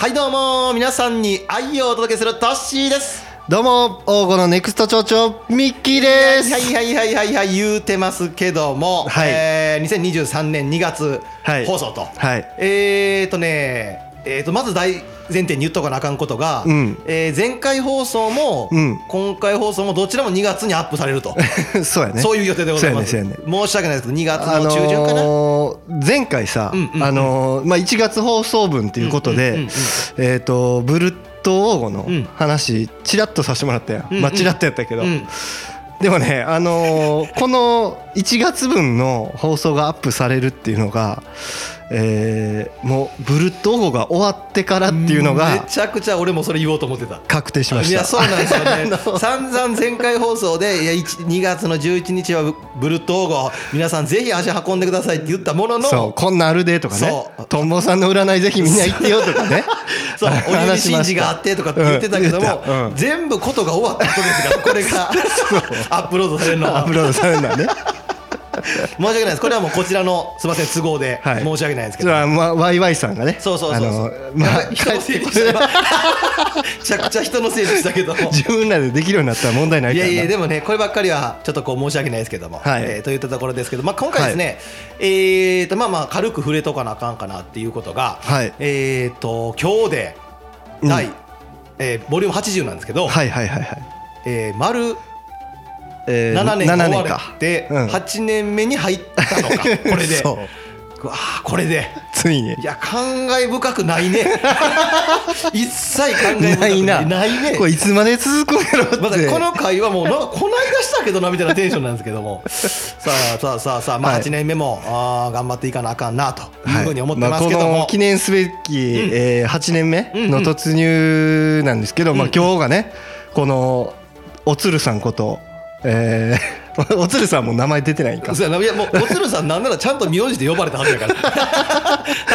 はい、どうも皆さんに愛をお届けするトッシーです。どうも、王吾のネクスト町長ミッキーです。はい言うてますけども、はい、2023年2月放送と、はい、まず大前提に言っとかなあかんことが、前回放送も、今回放送もどちらも2月にアップされるとそうやね、そういう予定でございます。申し訳ないですけど2月の中旬かな、前回さ、1月放送分ということでブルッ王吾の話チラッとさせてもらったやん、まあ、チラッとやったけど、でもね、この1月分の放送がアップされるっていうのが、もうブルッと王吾が終わってからっていうのがめちゃくちゃ俺もそれ言おうと思ってた。確定しました。いや、そうなんですよね散々前回放送で、いや2月の11日はブルッと王吾皆さんぜひ足運んでくださいって言ったものの、そうこんなんあるでとかね、トンボさんの占いぜひみんな行ってよとかねそうお指神事があってとかって言ってたけども、全部ことが終わったことですからこれがアップロードされるのはアップロードされるのはね申し訳ないです。これはもうこちらのすみません都合で申し訳ないですけど、ワイワイさんがね、人のせいにしためちゃくちゃ人のせいでしたけども自分らでできるようになったら問題ないからな。いやでもね、こればっかりはちょっとこう申し訳ないですけども、といったところですけど、今回ですね、軽く触れとかなあかんかなっていうことが、今日でボリューム80なんですけど、丸7年終わって8年目に入ったのか、これでこれでついに、いや感慨深くないね一切感慨深くないね。これいつまで続くんやろって、まだこの回はもうなんかこないだしたけどなみたいなテンションなんですけどもさあ、8年目も頑張っていかなあかんなというふうに思ってますけども、この記念すべき8年目の突入なんですけど、今日がね、このおつるさんことおつるさんも名前出てないんか。いやもうおつるさんなんならちゃんと名字で呼ばれたはずやから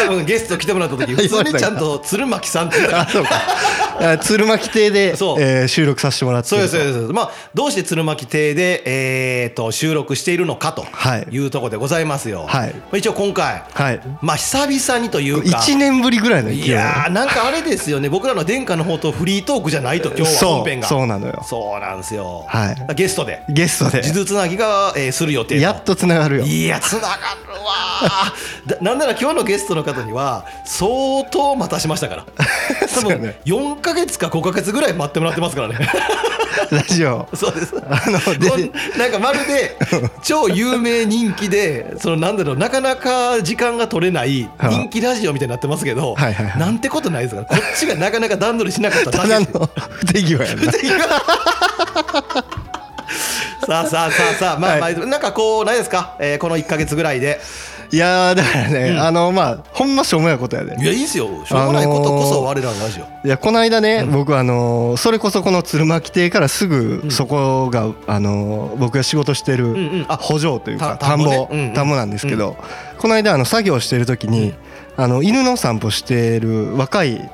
多分ゲスト来てもらった時普通にちゃんと鶴巻さんって言ったから鶴巻邸で収録させてもらって、そうです、どうして鶴巻邸で収録しているのかというところでございますよ。一応今回、久々にというか1年ぶりぐらいの勢い。いやなんかあれですよね、僕らの殿下の方とフリートークじゃないと今日は本編がそうなのよ。そうなんですよ、ゲストで数珠つなぎがする予定。やっとつながるよ。いやつながるわなんなら今日のゲストの方には相当待たしましたから多分4ヶ月か5ヶ月ぐらい待ってもらってますからねラジオそうですなんかまるで超有名人気でそのなんだろう、なかなか時間が取れない人気ラジオみたいになってますけど、なんてことないですから。こっちがなかなか段取りしなかったただの不手際やなさあ、なんかこうないですか、この1ヶ月ぐらいで。いやだからね、ほんましょうもないことやで。いやいいですよ、しょうもないことこそ我らのラジオ。いやこの間ね、僕それこそこの鶴巻邸からすぐそこが、僕が仕事してる補助というか田んぼなんですけど、この間作業してる時に犬の散歩してる若い、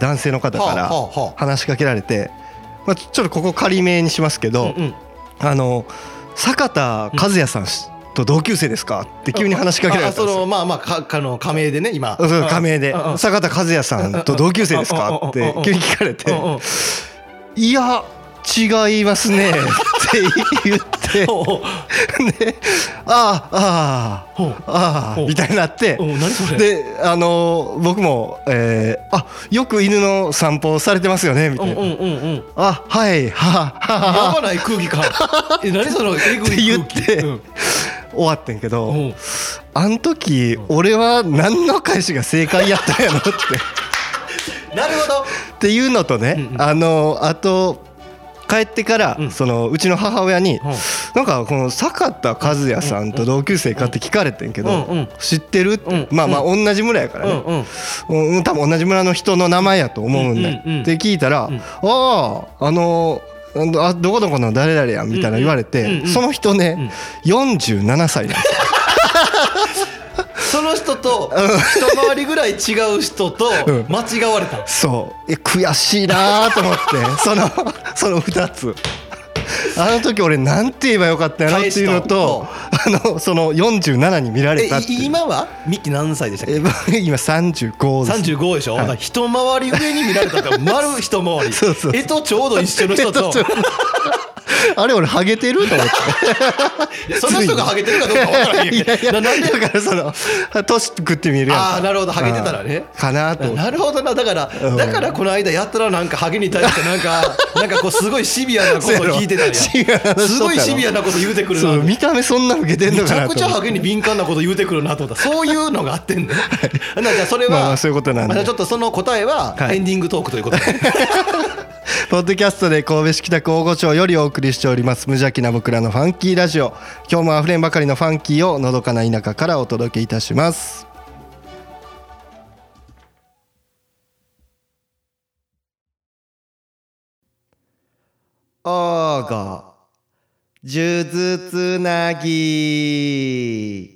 男性の方から話しかけられて、ちょっとここ仮名にしますけど、坂田和也さんと同級生ですかって急に話しかけられたんですよ。仮名でね、今仮名で坂田和也さんと同級生ですかって急に聞かれて、いや違いますねって言ってで、あみたいになって、で僕もよく犬の散歩されてますよねみたいな、はいやばない空気感何そのえぐい空気って言って終わってんけど、あん時俺は何の返しが正解やったんやろってなるほどっていうのとね、あと帰ってから、うちの母親になんかこの坂田和也さんと同級生かって聞かれてんけど、知ってるって、まあまあ同じ村やからね、多分同じ村の人の名前やと思うんだよって聞いたら、どこどこの誰々やみたいな言われて、その人ね47歳なんですよその人と一回りぐらい違う人と間違われた、うん、そう悔しいなと思ってその2つあの時俺なんて言えばよかったやろっていうのと、その47に見られたっていう。今はミキ何歳でしたっけ？今35です。35でしょ、はい、一回り上に見られたから丸一回りそうそうそう、ちょうど一緒の人とあれ俺ハゲてると思っていやその人がハゲてるかどうか分からへんけどなんでだからその年食って見えるやんか。ああなるほど、ハゲてたらねかなと。なるほどな。だからこの間やったらなんかハゲに対してなんかこうすごいシビアなことを聞いてたやんすごいシビアなこと言うてくるな。そう見た目そんな受けてんのかなと。めちゃくちゃハゲに敏感なこと言うてくるなと思った。そういうのがあってんだ、はい、なんかそれはまあそういうことなんで、ちょっとその答えはエンディングトークということで、はいポッドキャストで神戸市北区大御町よりお送りしております無邪気な僕らのファンキーラジオ、今日もあふれんばかりのファンキーをのどかな田舎からお届けいたします。おーご数珠つなぎ。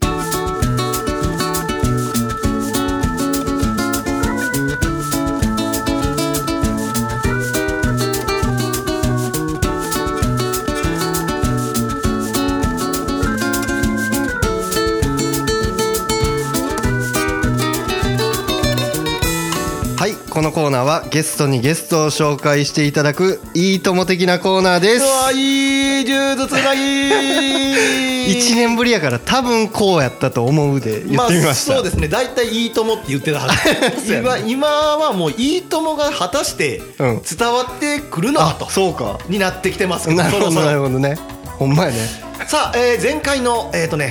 このコーナーはゲストにゲストを紹介していただくいいとも的なコーナーです。うわいい数珠つなぎ1年ぶりやから多分こうやったと思うで言ってみました、まあ、そうですね。だいたいいいともって言ってたはず今はもういいともが果たして伝わってくるなと、うん、そうかになってきてますけど。なるほどなるほどね。ほんまやね。さあ、前回の塩谷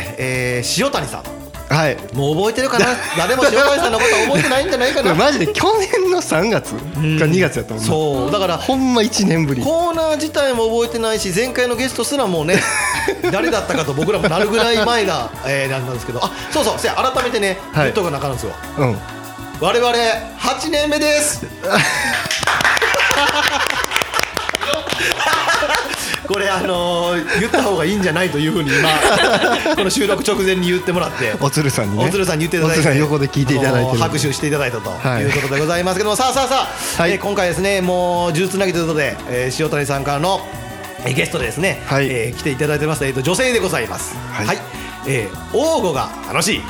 さん、はい、もう覚えてるかな誰も塩谷さんのこと覚えてないんじゃないかなマジで去年の3月か2月やと思う、そうだからほんま1年ぶりコーナー自体も覚えてないし、前回のゲストすらもうね誰だったかと僕らもなるぐらい前ななんですけど、あそうそうせや改めてね言っとかなあかんですよ、うん、我々8年目ですこれ言った方がいいんじゃないというふうに今この収録直前に言ってもらっておつるさんにね、おつるさんに言っていただいて、おつるさん横で聞いていただいてる、拍手していただいたということでございますけども、はい、さあ、はい、今回ですねもう数珠つなぎということで、塩谷さんからのゲストでですね、はい、来ていただいてます、女性でございます。はい、はい、王吾が楽しい、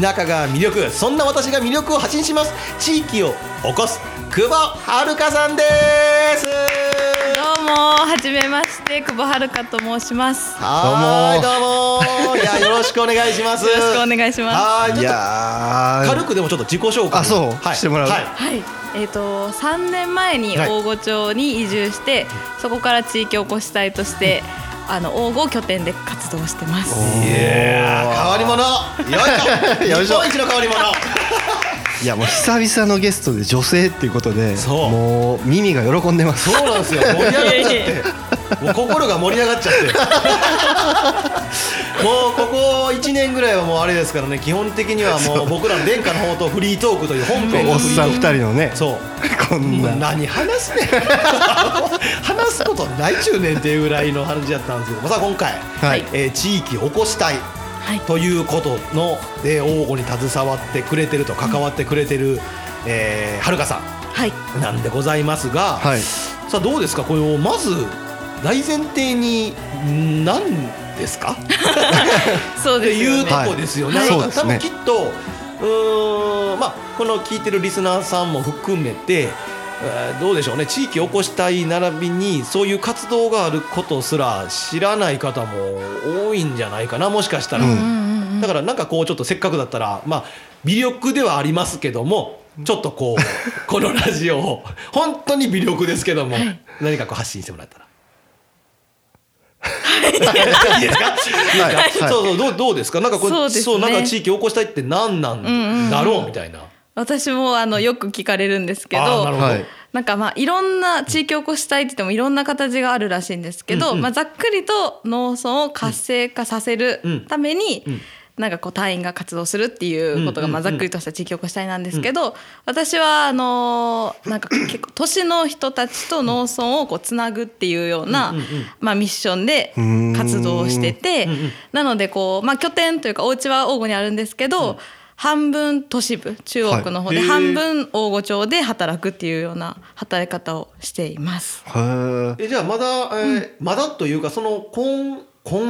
田舎が魅力、そんな私が魅力を発信します、地域を起こす久保遥さんです。どうもはじめまして、久保遥と申します。はいどうもいやよろしくお願いしますよろしくお願いします。はいいや軽くでもちょっと自己紹介を、はい、してもらう、はいはい、3年前に大御町に移住して、はい、そこから地域おこし隊として、はい、大御を拠点で活動してます。変わり者よいしょ日本一の変わり者いやもう久々のゲストで女性っていうことでもう耳が喜んでます。そうなんですよ、盛り上がっちゃってもう心が盛り上がっちゃってもうここ1年ぐらいはもうあれですからね、基本的にはもう僕らの殿下の方とフリートークという本編のおっさん2人のね、そうこんな何話すねん話すことない中年っていうぐらいの話だったんですけど、また今回、はい、地域おこし隊はい、ということので応募に携わってくれてると関わってくれてる、遥さん、はい、なんでございますが、はい、さあどうですかこれをまず大前提に何ですかそうですよね、いうとこですよね、はい、多分きっと、まあ、この聞いてるリスナーさんも含めてどうでしょうね、地域おこし隊並びにそういう活動があることすら知らない方も多いんじゃないかな、もしかしたら、うん、だからなんかこうちょっとせっかくだったら、まあ、微力ではありますけどもちょっとこうこのラジオを本当に微力ですけども何かこう発信してもらえたらいいですかそうそうどうですか、なんかこう、そうですね、そうなんか地域おこし隊って何なんだろうみたいな、私もよく聞かれるんですけど、あ、なるほど、なんかまあいろんな地域おこし隊って言ってもいろんな形があるらしいんですけど、うんうん、まあ、ざっくりと農村を活性化させるために、うんうんうん、なんかこう隊員が活動するっていうことがまあざっくりとした地域おこし隊なんですけど、うんうんうん、私はなんか結構都市の人たちと農村をこうつなぐっていうような、うんうんうん、まあ、ミッションで活動をしてて、うんうん、なのでこう、まあ、拠点というかお家は大子にあるんですけど、うん、半分都市部中央区の方で、はい、半分大子町で働くっていうような働き方をしています。へえ、じゃあまだ、うん、まだというかその今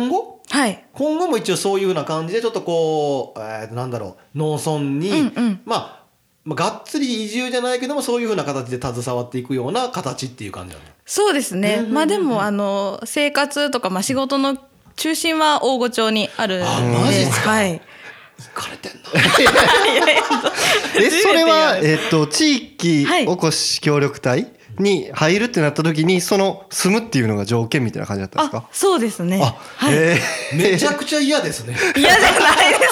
後はい、今後も一応そういうふうな感じでちょっとこう、なんだろう、農村に、うんうん、まあがっつり移住じゃないけどもそういうふうな形で携わっていくような形っていう感じなの。そうですね、うんうんうん、まあでも生活とか、まあ、仕事の中心は大子町にあるんで。あ、マジですか。はい、疲れてんなそれは、地域おこし協力隊、はいに入るってなった時にその住むっていうのが条件みたいな感じだったんですか。あ、そうですね。あ、はい、めちゃくちゃ嫌ですね。嫌じゃないで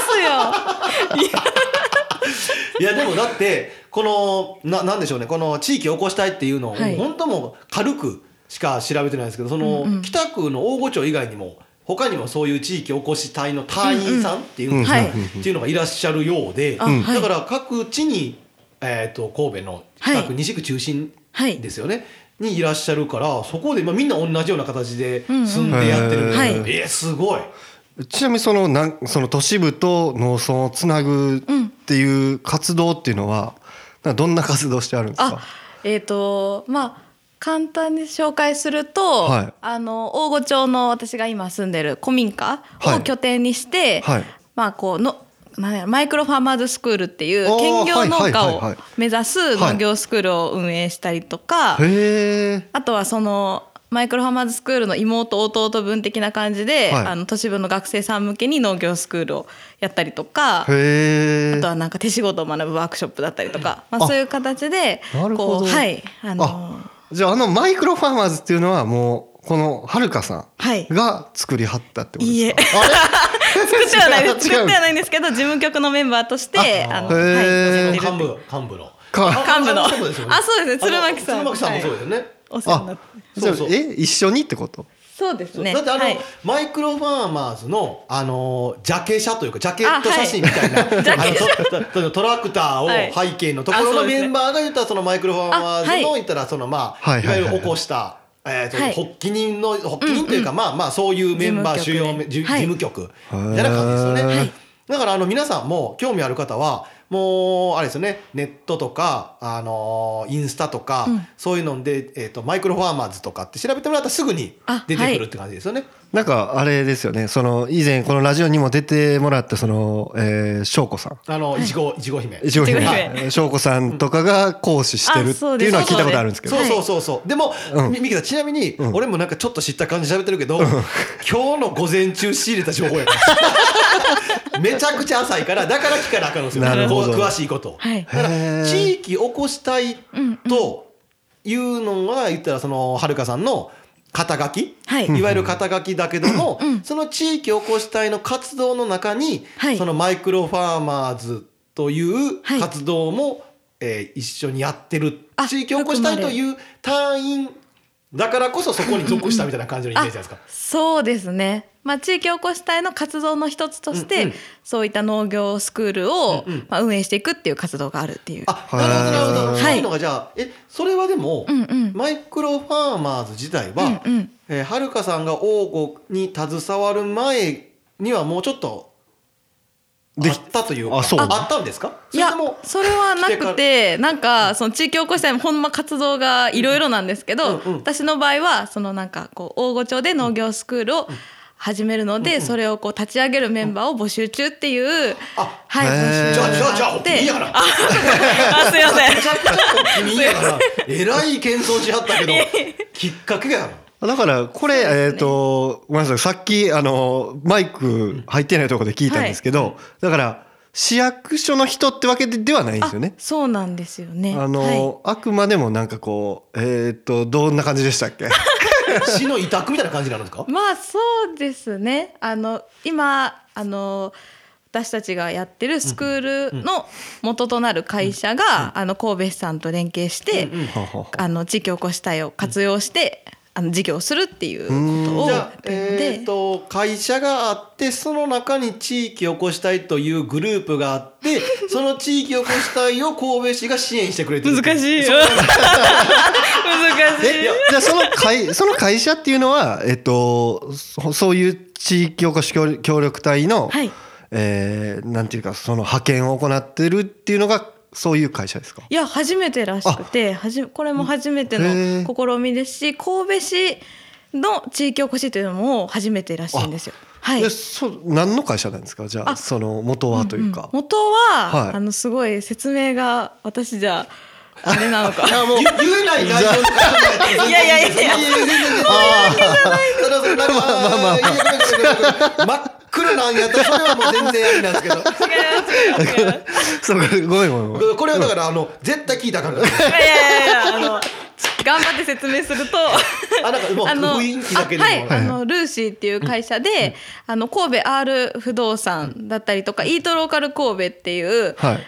すよいやでもだってこのなんでしょうね、この地域おこしたいっていうのを、はい、本当もう軽くしか調べてないんですけど、その、うんうん、北区の大子町以外にも他にもそういう地域おこし隊の隊員さんっていうのがいらっしゃるようで、うん、だから各地に、神戸の北区、はい、西区中心はい、ですよねにいらっしゃるから、そこで、まあ、みんな同じような形で住んでやってる、うんうん、すごい。ちなみにその都市部と農村をつなぐっていう活動っていうのは、うん、どんな活動してあるんですか。まあ簡単に紹介すると、はい、大子町の私が今住んでる古民家を拠点にして、はいはい、まあこうのマイクロファーマーズスクールっていう兼業農家を目指す農業スクールを運営したりとか、あとはそのマイクロファーマーズスクールの妹弟分的な感じで、都市部の学生さん向けに農業スクールをやったりとか、あとはなんか手仕事を学ぶワークショップだったりとか、まあそういう形でこう、はい、じゃあマイクロファーマーズっていうのはもうこのはるかさんが作りはったってことですか。はい、作ってはないんですけど事務局のメンバーとして幹部のあ、そうですね、鶴巻さんもそうですよね、はい、お世話になって、そう一緒にってこと。そうですね。だってはい、マイクロファーマーズの、ジャケ写というかジャケット写真みたいな、はい、トラクターを背景のところのメンバーが言ったら、そのマイクロファーマーズの言ったらその、まあ、いわゆる起こしたはい、発起人というか、うんうん、まあまあそういうメンバー主要事務局みたいな感じですよね、はい、だから皆さんも興味ある方はもうあれですよね、ネットとか、インスタとか、うん、そういうので、マイクロファーマーズとかって調べてもらったらすぐに出てくるって感じですよね、はい、なんかあれですよね、その以前このラジオにも出てもらったその、翔子さん、いちご姫、はい、翔子さんとかが講師してるっていうのは聞いたことあるんですけど、そうでも、うん、ミキさんちなみに、うん、俺もなんかちょっと知った感じで喋ってるけど、うん、今日の午前中仕入れた情報やからめちゃくちゃ浅いから、だから聞かなあかんのですよ、なるほど、詳しいこと、はい、だから地域おこし隊というのは言ったらそのはるかさんの肩書き、はい、いわゆる肩書きだけども、うん、その地域おこし隊の活動の中に、はい、そのマイクロファーマーズという活動も、はい、一緒にやってる地域おこし隊という隊員だからこそそこに属したみたいな感じのイメージですか。うんうん、そうですね。まあ、地域おこし隊の活動の一つとして、うんうん、そういった農業スクールを、うんうん、まあ、運営していくっていう活動があるっていう。あ、なるほどなるほど。そういうのがじゃあ、それはでも、うんうん、マイクロファーマーズ自体は、うんうん、はるかさんが大子に携わる前にはもうちょっとあったというか、あったんですか。いや、それはなくて、なんかその地域おこし隊もほんま活動がいろいろなんですけど、うんうん、私の場合はそのなんかこう大子町で農業スクールを始めるので、うんうん、それをこう立ち上げるメンバーを募集中っていう、うん、はい、募集中があって、じゃあいいやからあすいません君いいやからえらい謙遜しはったけどきっかけやな。だからこれ、ごめんなさい、さっきマイク入ってないところで聞いたんですけど、はい、だから市役所の人ってわけではないんですよね。そうなんですよね。はい、あくまでもなんかこう、どんな感じでしたっけ市の委託みたいな感じなんですか。まあそうですね。今私たちがやってるスクールの元となる会社が神戸市さんと連携して地域おこし隊を活用して事業をするっていうことをじゃあ、会社があってその中に地域おこし隊というグループがあってその地域おこし隊を神戸市が支援してくれてる。難しいよ難しい。じゃあその会社っていうのは、そういう地域おこし協力隊の、はいなんていうかその派遣を行ってるっていうのがそういう会社ですか？いや初めてらしくてこれも初めての試みですし神戸市の地域おこしというのも初めてらしいんですよ。はい、何の会社なんですか？じゃあその元はというか、元は、はい、すごい説明が私じゃあれなのかもう言えない内容の会社。いやいやいやそういうわけじゃないです。黒なんやったらそれはもう全然やりなんですけど違うごめんこれはだから絶対聞いたからいや頑張って説明するとなんか雰囲気だけでもはいルーシーっていう会社で神戸 R 不動産だったりとかイートローカル神戸っていう、はい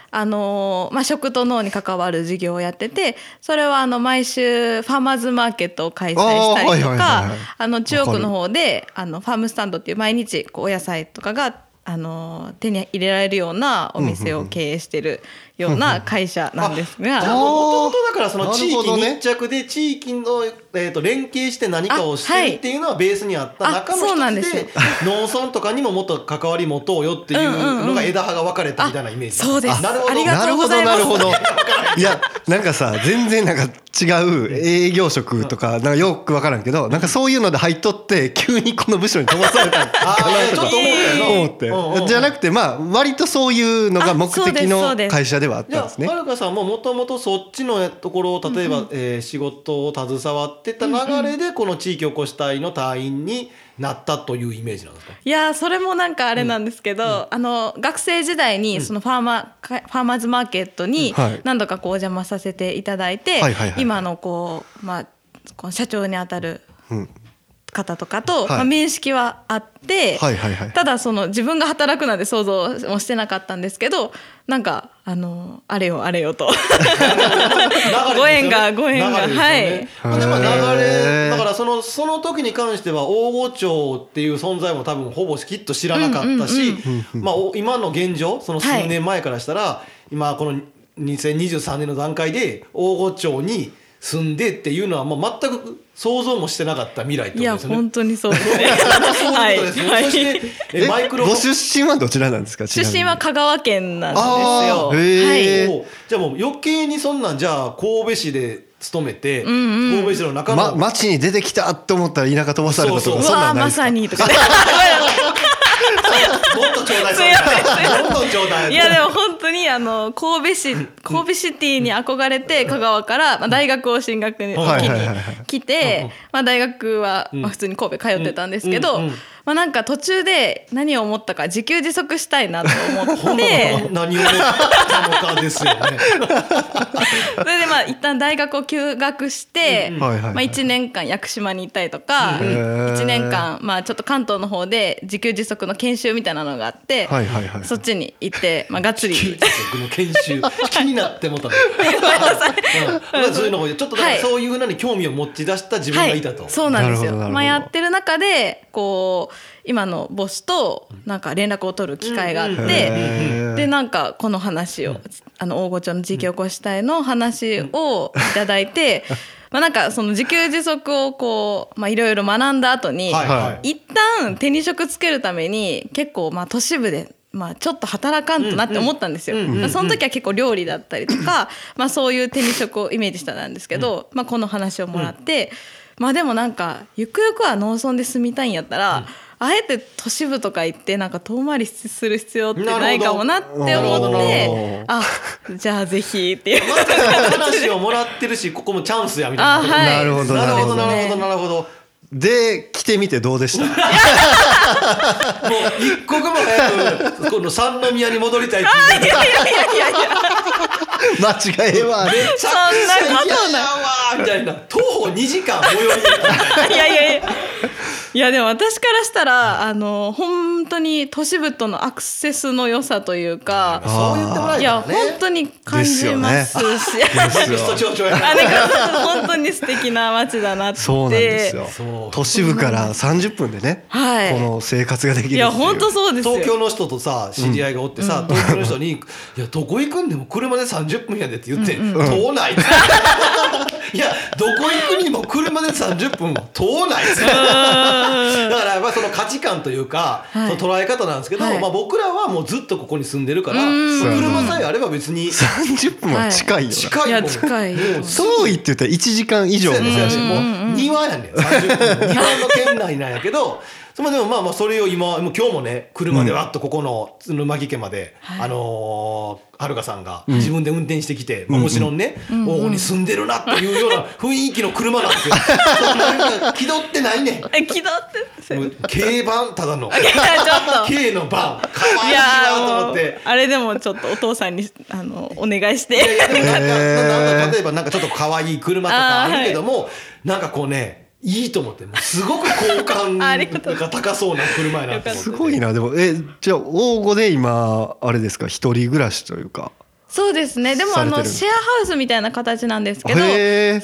食と農に関わる事業をやっててそれは毎週ファーマーズマーケットを開催したりとか中央区の方でファームスタンドっていう毎日こうお野菜とかが手に入れられるようなお店を経営してるような会社なんですが、もともとだからその地域密着で地域の、連携して何かをしてるっていうのはベースにあった中の一つで農村とかにももっと関わり持とうよっていうのが枝葉が分かれたみたいなイメージ。そうです。ありがとうございます。いやなんかさ全然なんか違う営業職とかなんかよく分からんけどなんかそういうので入っとって急にこの部署に飛ばされたのかなとか思ってじゃなくてまあ割とそういうのが目的の会社ではあったんですね。はるかさんももともとそっちのところを例えば仕事を携わってた流れでこの地域おこし隊の隊員になったというイメージなんですか？いやそれもなんかあれなんですけど、学生時代にそのファーマーズマーケットに何度かこうお邪魔させていただいて、今のこう、この社長にあたる方とかと、面識はあって、ただその自分が働くなんて想像もしてなかったんですけどなんかあれよとご縁がはい流れだからその時に関しては大御町っていう存在も多分ほぼきっと知らなかったし、今の現状その数年前からしたら、今この2023年の段階で大御町に住んでっていうのはもう全く想像もしてなかった未来ってことですよね。いや本当にそうですね。そしてマイクロご出身はどちらなんですか？出身は香川県なんですよ。はい。じゃあもう余計にそんなんじゃあ神戸市で勤めて、神戸市の中の、町に出てきたと思ったら田舎飛ばされたとかそんなんないですか？うわまさにとか。もっとちょうだいいやでも本当に神戸シティに憧れて香川から大学を進学に来て大学は普通に神戸通ってたんですけどなんか途中で何を思ったか自給自足したいなと思って何を思ったのかですよね。それで一旦大学を休学して1年間屋久島にいたりとか1年間ちょっと関東の方で自給自足の研修みたいなのがあって、そっちに行って、がっつりの研修気になってもたのそういうのちょっとそういうのに興味を持ち出した自分がいたと、そうなんですよ。やってる中でこう今のボスとなんか連絡を取る機会があって、でなんかこの話を大御町の地域おこし隊の話をいただいて、なんかその自給自足をこういろいろ学んだ後に、一旦手に職つけるために結構都市部でちょっと働かんとなって思ったんですよ。その時は結構料理だったりとかそういう手に職をイメージしたんですけど、この話をもらって、でもなんかゆくゆくは農村で住みたいんやったら、あえて都市部とか行ってなんか遠回りする必要ってないかもなって思って、あ、じゃあぜひっていう話をもらってるし、ここもチャンスやみたいな。なるほどなるほど。で来てみてどうでした？もう一刻も早くこの三宮に戻りたいっていう。間違えはめちゃくちゃ嫌やわみたいな。徒歩2時間最寄り。いやいやいや。いやでも私からしたら本当に都市部とのアクセスの良さというか、そう言ってもらえたらね、いや本当に感じますし、本当に素敵な街だなって。そうなんですよ、都市部から30分でね、はい、この生活ができるっていう。いや本当そうですよ。東京の人とさ知り合いがおってさ、うん、東京の人にいやどこ行くんでも車で30分やでって言って、うんうん、遠ないいやどこ行くにも車で30分も遠ないですだからまあその価値観というか、はい、その捉え方なんですけど、はい、まあ、僕らはもうずっとここに住んでるから、車さえあれば別に30分は近いよ、はい、近いもん。いや近い、遠いって言ったら1時間以上も庭やねん30分庭の県内なんやけどでもまあまあそれを今日もね車でわっとここの鶴巻家まで、うん、はるかさんが自分で運転してきて、うん、まあ、もちろんね、うんうん、王子に住んでるなっていうような雰囲気の車なんですよなんか気取ってないねん気取って軽バン、ただの軽のバンかわいいなと思って、あれでもちょっとお父さんにお願いして、いやいやなんか例えばなんかちょっとかわいい車とかあるけども、はい、なんかこうねいいと思って、すごく好感が高そうな車やなと思ってすごいな。でもじゃあ大御で今あれですか、一人暮らしというか。そうですね、でもシェアハウスみたいな形なんですけど、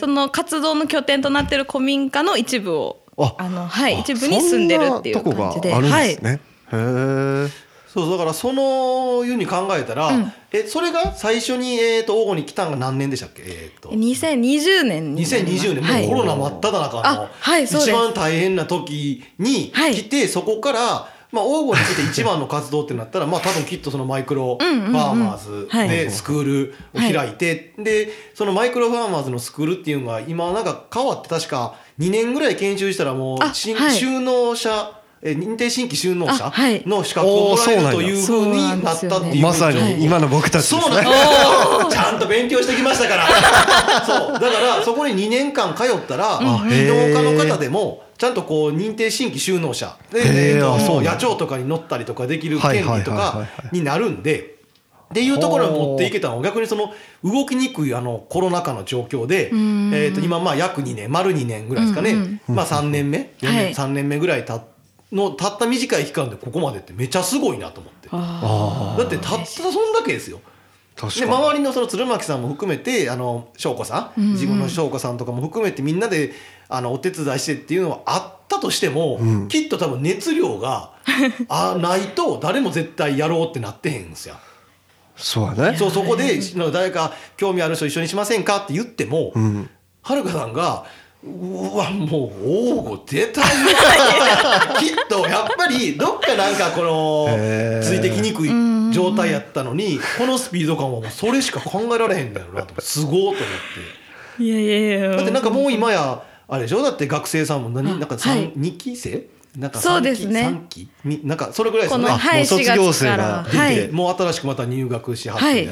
その活動の拠点となっている古民家の一部をはい、一部に住んでるっていう感じで。そんなとこがあるんですね、はい、へえ。そうだからそのいうに考えたら、うん、それが最初に黄金に来たのが何年でしたっけ？2020年に。2020年、もうコロナ真っ只中の、はい、一番大変な時に来て、はい、そこからまあ黄金について一番の活動ってなったらまあ多分きっとそのマイクロファーマーズでスクールを開いて、でそのマイクロファーマーズのスクールっていうのが今なんか変わって確か2年ぐらい研修したらもう、はい、就農者認定新規就農者の資格をもらえるというふうになったっていう、まさに今の僕たちですね。ちゃんと勉強してきましたからそうだからそこに2年間通ったら技能家の方でもちゃんとこう認定新規就農者で野鳥とかに乗ったりとかできる権利とかになるんでっていうところに持っていけたのは、逆にその動きにくいコロナ禍の状況で、今まあ約2年丸2年ぐらいですかね、うんうん、まあ3年目4年3年目ぐらい経ってのたった短い期間でここまでってめちゃすごいなと思って。だってたったそんだけですよ。確かに。で周りのその鶴巻さんも含めて翔子さん、自分の翔子さんとかも含めてみんなでお手伝いしてっていうのはあったとしても、うん、きっと多分熱量がないと誰も絶対やろうってなってへんんですよそうだね。そう、そこで誰か興味ある人一緒にしませんかって言っても、うん、はるかさんがうわもう王吾出たよきっとやっぱりどっかなんかこのついてきにくい状態やったのに、このスピード感はもうそれしか考えられへんだろうなとすごーと思って。いやいやいや、だってなんかもう今やあれでしょ、だって学生さんもなんか2期生なんかそうですね、3期なんかそれぐらいですね。この、はい、もう卒業生が出て、はい、もう新しくまた入学しはって、はい、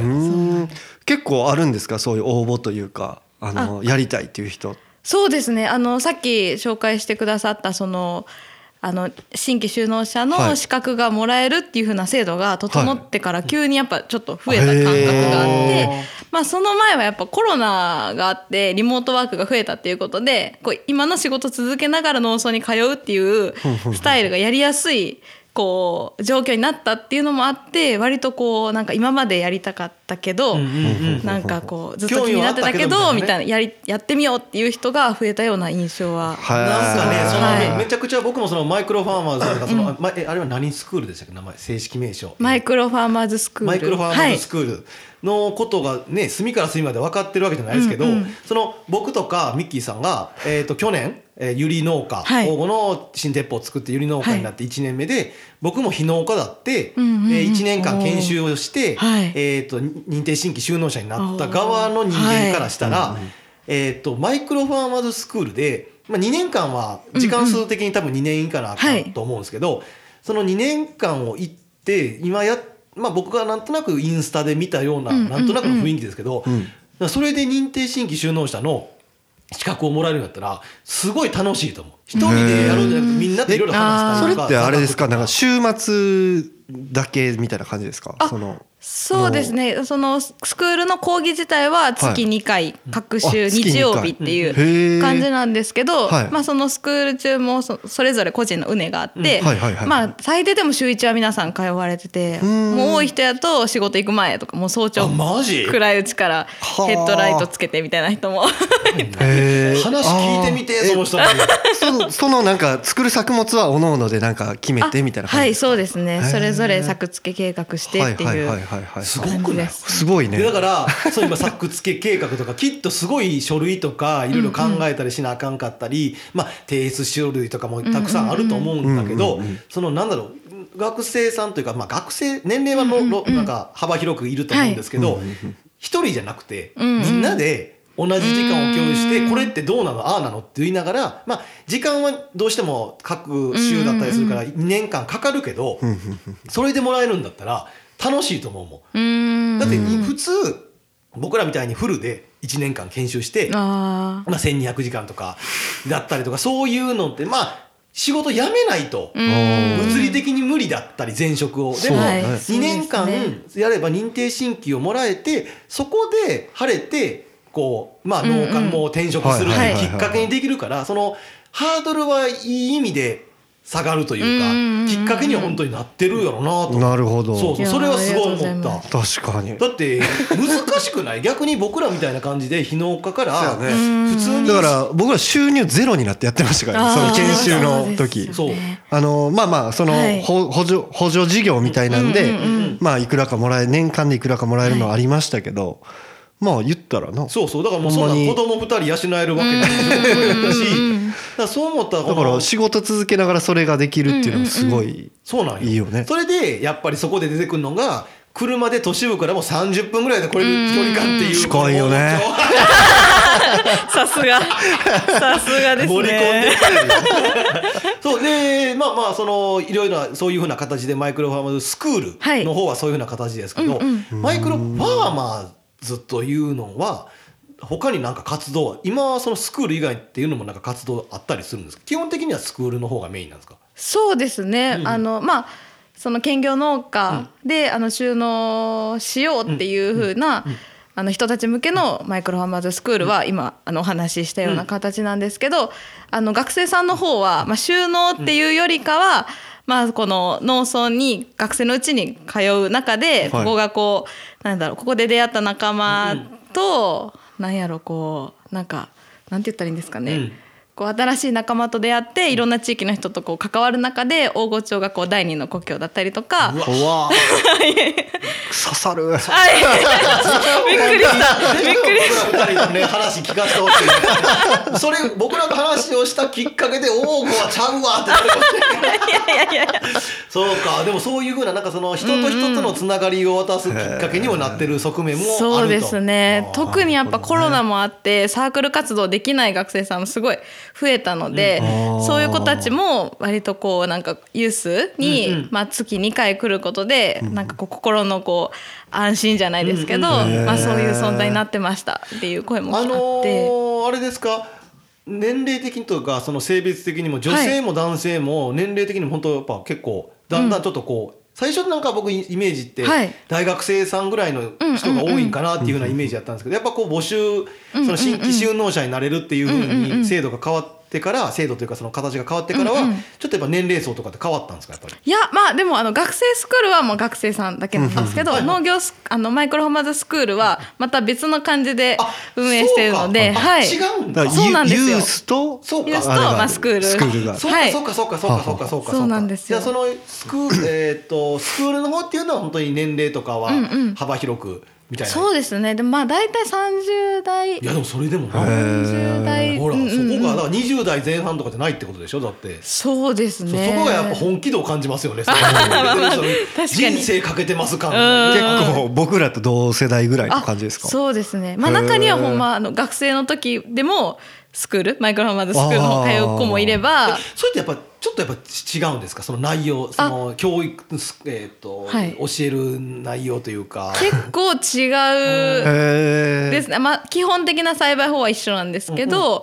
結構あるんですか、そういう応募というかやりたいっていう人。そうですね、さっき紹介してくださったその新規就農者の資格がもらえるっていう風な制度が整ってから急にやっぱちょっと増えた感覚があって、まあ、その前はやっぱコロナがあってリモートワークが増えたっていうことで、こう今の仕事続けながら農村に通うっていうスタイルがやりやすいこう状況になったっていうのもあって、割とこうなんか今までやりたかったけど、なんかこうずっと気になってたけどみたいな やってみようっていう人が増えたような印象は。なんかね、そのはい、めちゃくちゃ僕もそのマイクロファーマーズとかその、うん、あれは何スクールでしたっけ、名前正式名称マイクロファーマーズスクール。マイクロファーマーズスクール、はい、のことがね隅から隅まで分かってるわけじゃないですけど、うんうん、その僕とかミッキーさんが、去年ユリ農家、はい、黄金の新鉄砲を作ってユリ農家になって1年目で、はい、僕も非農家だって、1年間研修をして、認定新規就農者になった側の人間からしたら、はい、マイクロファーマーズスクールで、まあ、2年間は時間数的に多分2年以下なと思うんですけど、はい、その2年間を行って今やって、まあ、僕がなんとなくインスタで見たようななんとなくの雰囲気ですけど、それで認定新規就農者の資格をもらえるんだったらすごい楽しいと思う。一人でやろうじゃなくてみんなでいろいろ話したりとか。それってあれですか、なんか週末だけみたいな感じですか。そうですね、そのスクールの講義自体は月2回、はい、各週日曜日っていう感じなんですけど、まあ、そのスクール中も それぞれ個人の畝があって、まあ、最低でも週1は皆さん通われてて、もう多い人やと仕事行く前とかもう早朝暗いうちからヘッドライトつけてみたいな人も話聞いてみて、その人にそのなんか作る作物はおのおのでなんか決めてみたいな感じですか。はい、そうですね、それぞれ作付け計画してっていう、すごくね、すごいね。だからそう今作付け計画とかきっとすごい書類とかいろいろ考えたりしなあかんかったり、まあ提出書類とかもたくさんあると思うんだけど、そのなんだろう、学生さんというか、まあ学生年齢はもなんか幅広くいると思うんですけど、一人じゃなくてみんなで同じ時間を共有して、これってどうなのああなのって言いながら、まあ時間はどうしても各週だったりするから2年間かかるけど、それでもらえるんだったら楽しいと思うもん。だって普通僕らみたいにフルで1年間研修して、まあ、1200時間とかだったりとか、そういうのってまあ仕事辞めないと物理的に無理だったり、前職をでも2年間やれば認定進級をもらえて、そこで晴れてこうまあ農家も転職するっていうきっかけにできるから、そのハードルはいい意味で下がるというか、きっかけには本当になってるやろうなと。なるほど、そうそう、それはすごい思った。確かに、だって難しくない逆に僕らみたいな感じで非農家から普通にだから僕ら収入ゼロになってやってましたから、ね、その研修の時、そう、まあまあその補助事業みたいなんで、まあいくらかもらえ、年間でいくらかもらえるのはありましたけど、まあ言ったらな、そうそう、だからもうそんな子供2人養えるわけだし、そう思ったらだから仕事続けながらそれができるっていうのもすごいいいよね。それでやっぱりそこで出てくるのが、車で都市部からもう30分ぐらいで来れる距離感っていう、近いよねさすがさすがですね、盛り込んでそうで、まあまあそのいろいろなそういう風な形でマイクロファーマーズスクールの方はそういう風な形ですけど、マイクロファーマーズずっと言うのは他に何か活動は、今はそのスクール以外っていうのもなんか活動あったりするんですか。基本的にはスクールの方がメインなんですか。そうですね、まあその兼業農家で収納しようっていう風な人たち向けのマイクロファーマーズスクールは今お話ししたような形なんですけど、学生さんの方はまあ収納っていうよりかは、まあ、この農村に学生のうちに通う中で、ここがこうなんだろう、ここで出会った仲間と、なんやろ、こうなんかなんて言ったらいいんですかね、こう新しい仲間と出会っていろんな地域の人とこう関わる中で、大御町がこう第二の故郷だったりとか。うわ刺さる、はい、びっくりしたびっくりした。僕ら2人のね話聞かせてほしいそれ僕らの話をしたきっかけで大御はちゃうわってなるかもしれないそうか、でもそういう風ななんかその人と人とのつながりを渡すきっかけにもなってる側面もあると。そうですね、特にやっぱコロナもあってサークル活動できない学生さんもすごい増えたので、そういう子たちも割とこうなんかユースに、まあ、月2回来ることで、なんかこう心のこう安心じゃないですけど、まあ、そういう存在になってましたっていう声もあって、あれですか、年齢的にというかその性別的にも女性も男性も年齢的にも本当やっぱ結構だんだんちょっとこう、最初なんか僕イメージって大学生さんぐらいの人が多いんかなっていうようなイメージだったんですけど、やっぱこう募集、その新規就農者になれるっていう風に制度が変わってから、制度というかその形が変わってからはちょっとやっぱ年齢層とかって変わったんですか、やっぱり。いや、まあでも学生スクールはもう学生さんだけなんですけど、農業マイクロファーマーズスクールはまた別の感じで運営しているので、はい、違うんだ。そうなんですよ、ユースとまあスクール、そうかそうかそうかそうかそうかそうなんですよ。じゃあそのスクールの方っていうのは本当に年齢とかは幅広くみたいな。そうですね、でもまあ大体30代、いやでもそれでも30代、ほら、そこがだから20代前半とかじゃないってことでしょ。だってそうですね、そこがやっぱ本気度を感じますよね人生かけてます感結構僕らと同世代ぐらいの感じですか。そうですね、まあ、中にはほんま学生の時でもスクールマイクロファーマーズスクールの通う子もいれば。それってやっぱちょっとやっぱ違うんですか、その内容、その教育、はい、教える内容というか結構違うですね、まあ、基本的な栽培法は一緒なんですけど、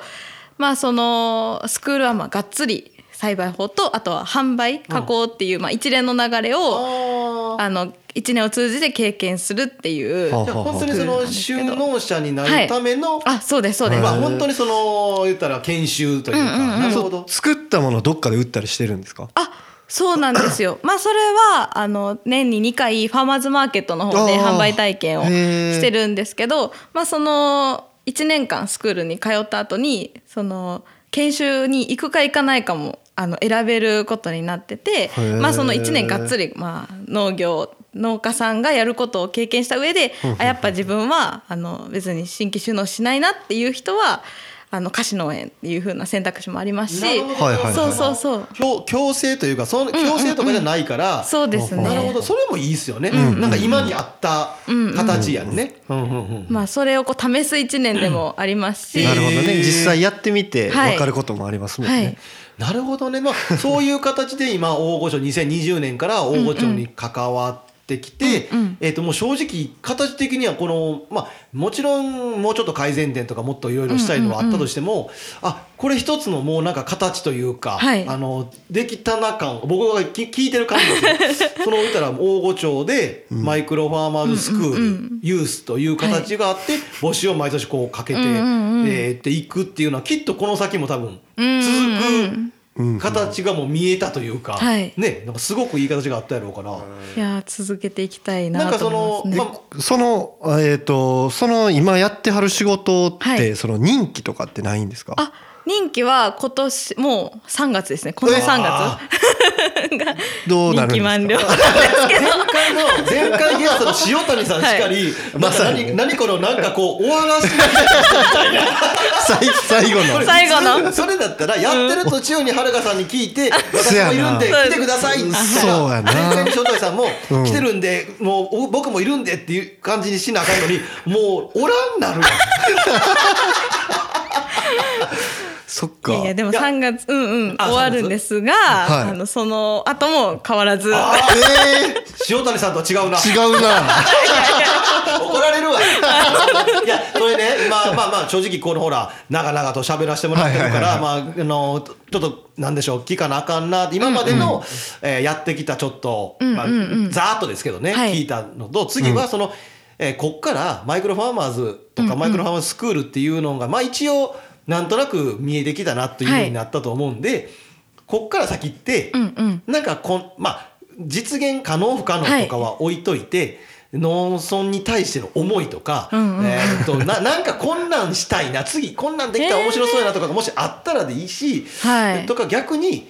まあ、そのスクールはまあがっつり栽培法とあとは販売加工っていう、まあ、一連の流れを1年を通じて経験するっていう、はあはあ、本当にその収納者になるための、はい、あそうですそうです、まあ、本当にその言ったら研修というか、うんうんうん、なるほど。作ったものをどっかで売ったりしてるんですか？あそうなんですよ。まあそれは年に2回ファーマーズマーケットの方で販売体験をしてるんですけど、まあ、その1年間スクールに通った後にその研修に行くか行かないかも選べることになってて、まあ、その1年がっつり、まあ、農家さんがやることを経験した上であやっぱ自分は別に新規収納しないなっていう人は菓子農園っていう風な選択肢もありますし、そうそうそう強制というかその強制とかじゃないから、うんうんうん、そうですね。なるほど、それもいいですよね、うんうん、なんか今に合った形やんね、うんうんうん、まあそれをこう試す1年でもありますし、うん、なるほどね、実際やってみて分かることもありますもんね、はいはい、なるほどね、まあ、そういう形で今大御所2020年から大御所に関わってきて、うんうんもう正直形的にはこの、まあ、もちろんもうちょっと改善点とかもっといろいろしたいのはあったとしても、うんうんうん、あこれ一つのもうなんか形というか、はい、できたな感僕が聞いてる感じですね。その言ったら大御町でマイクロファーマーズスクール、うんうんうん、ユースという形があって、はい、募集を毎年こうかけて、うんうんうんっていくっていうのはきっとこの先も多分続く、うんうん形がもう見えたというか、はい、ね、なんかすごくいい形があったやろうかな。いや続けていきたいなと思いますね。なんかその今やってはる仕事って、はい、その任期とかってないんですか？あ任期は今年もう3月ですね。この3月が任期満了ですけど前回ゲストの塩谷さんしかり、はい、まさに何このなんかこう終わらせない最後のそれだったらやってる途中に春香さんに聞いて、うん、私もいるんで来てくださいってそうやな塩谷さんも来てるんで、うん、もう僕もいるんでっていう感じにしなあかんのにもうおらんなるそっか。いやでも3月うんうん終わるんですが、はい、その後も変わらずあ、塩谷さんとは違うな怒られるわいやそれね、まあ正直このほら長々と喋らせてもらってるから、はいはいはい、まあちょっとなんでしょう聞かなあかんな今までの、うんうんやってきたちょっと、まあうんうんうん、ざーっとですけどね、はい、聞いたのと次はその、うんこっからマイクロファーマーズとかマイクロファーマーズスクールっていうのが、まあ、一応なんとなく見えてきたなという風になったと思うんで、はい、こっから先って、うんうん、なんかまあ、実現可能不可能とかは置いといて、はい、農村に対しての思いとか、うんうんなんかこんなんしたいな次こんなんできたら面白そうやなとかがもしあったらでいいし、とか逆に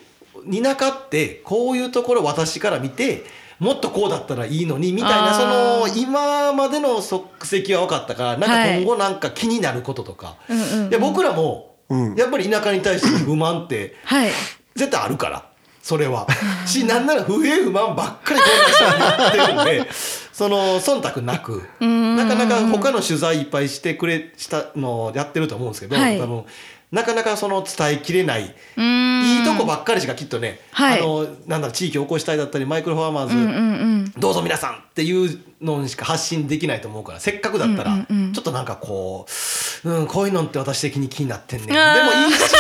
田舎ってこういうところ私から見てもっとこうだったらいいのにみたいなその今までの足跡は分かったからなんか今後なんか気になることとか、はいうんうん、で僕らもやっぱり田舎に対して不満って絶対あるからそれはしなんなら不平不満ばっかりこうなっちゃってるんでその忖度なくなかなか他の取材いっぱいしてくれしたのをやってると思うんですけど、はい、多分なかなかその伝えきれないいいとこばっかりしかきっとね、はい、なんだろう地域おこし隊だったりマイクロファーマーズ、うんうんうん、どうぞ皆さんっていうのしか発信できないと思うからせっかくだったら、うんうんうん、ちょっとなんかこう、うん、こういうのって私的に気になってんねんでもいいし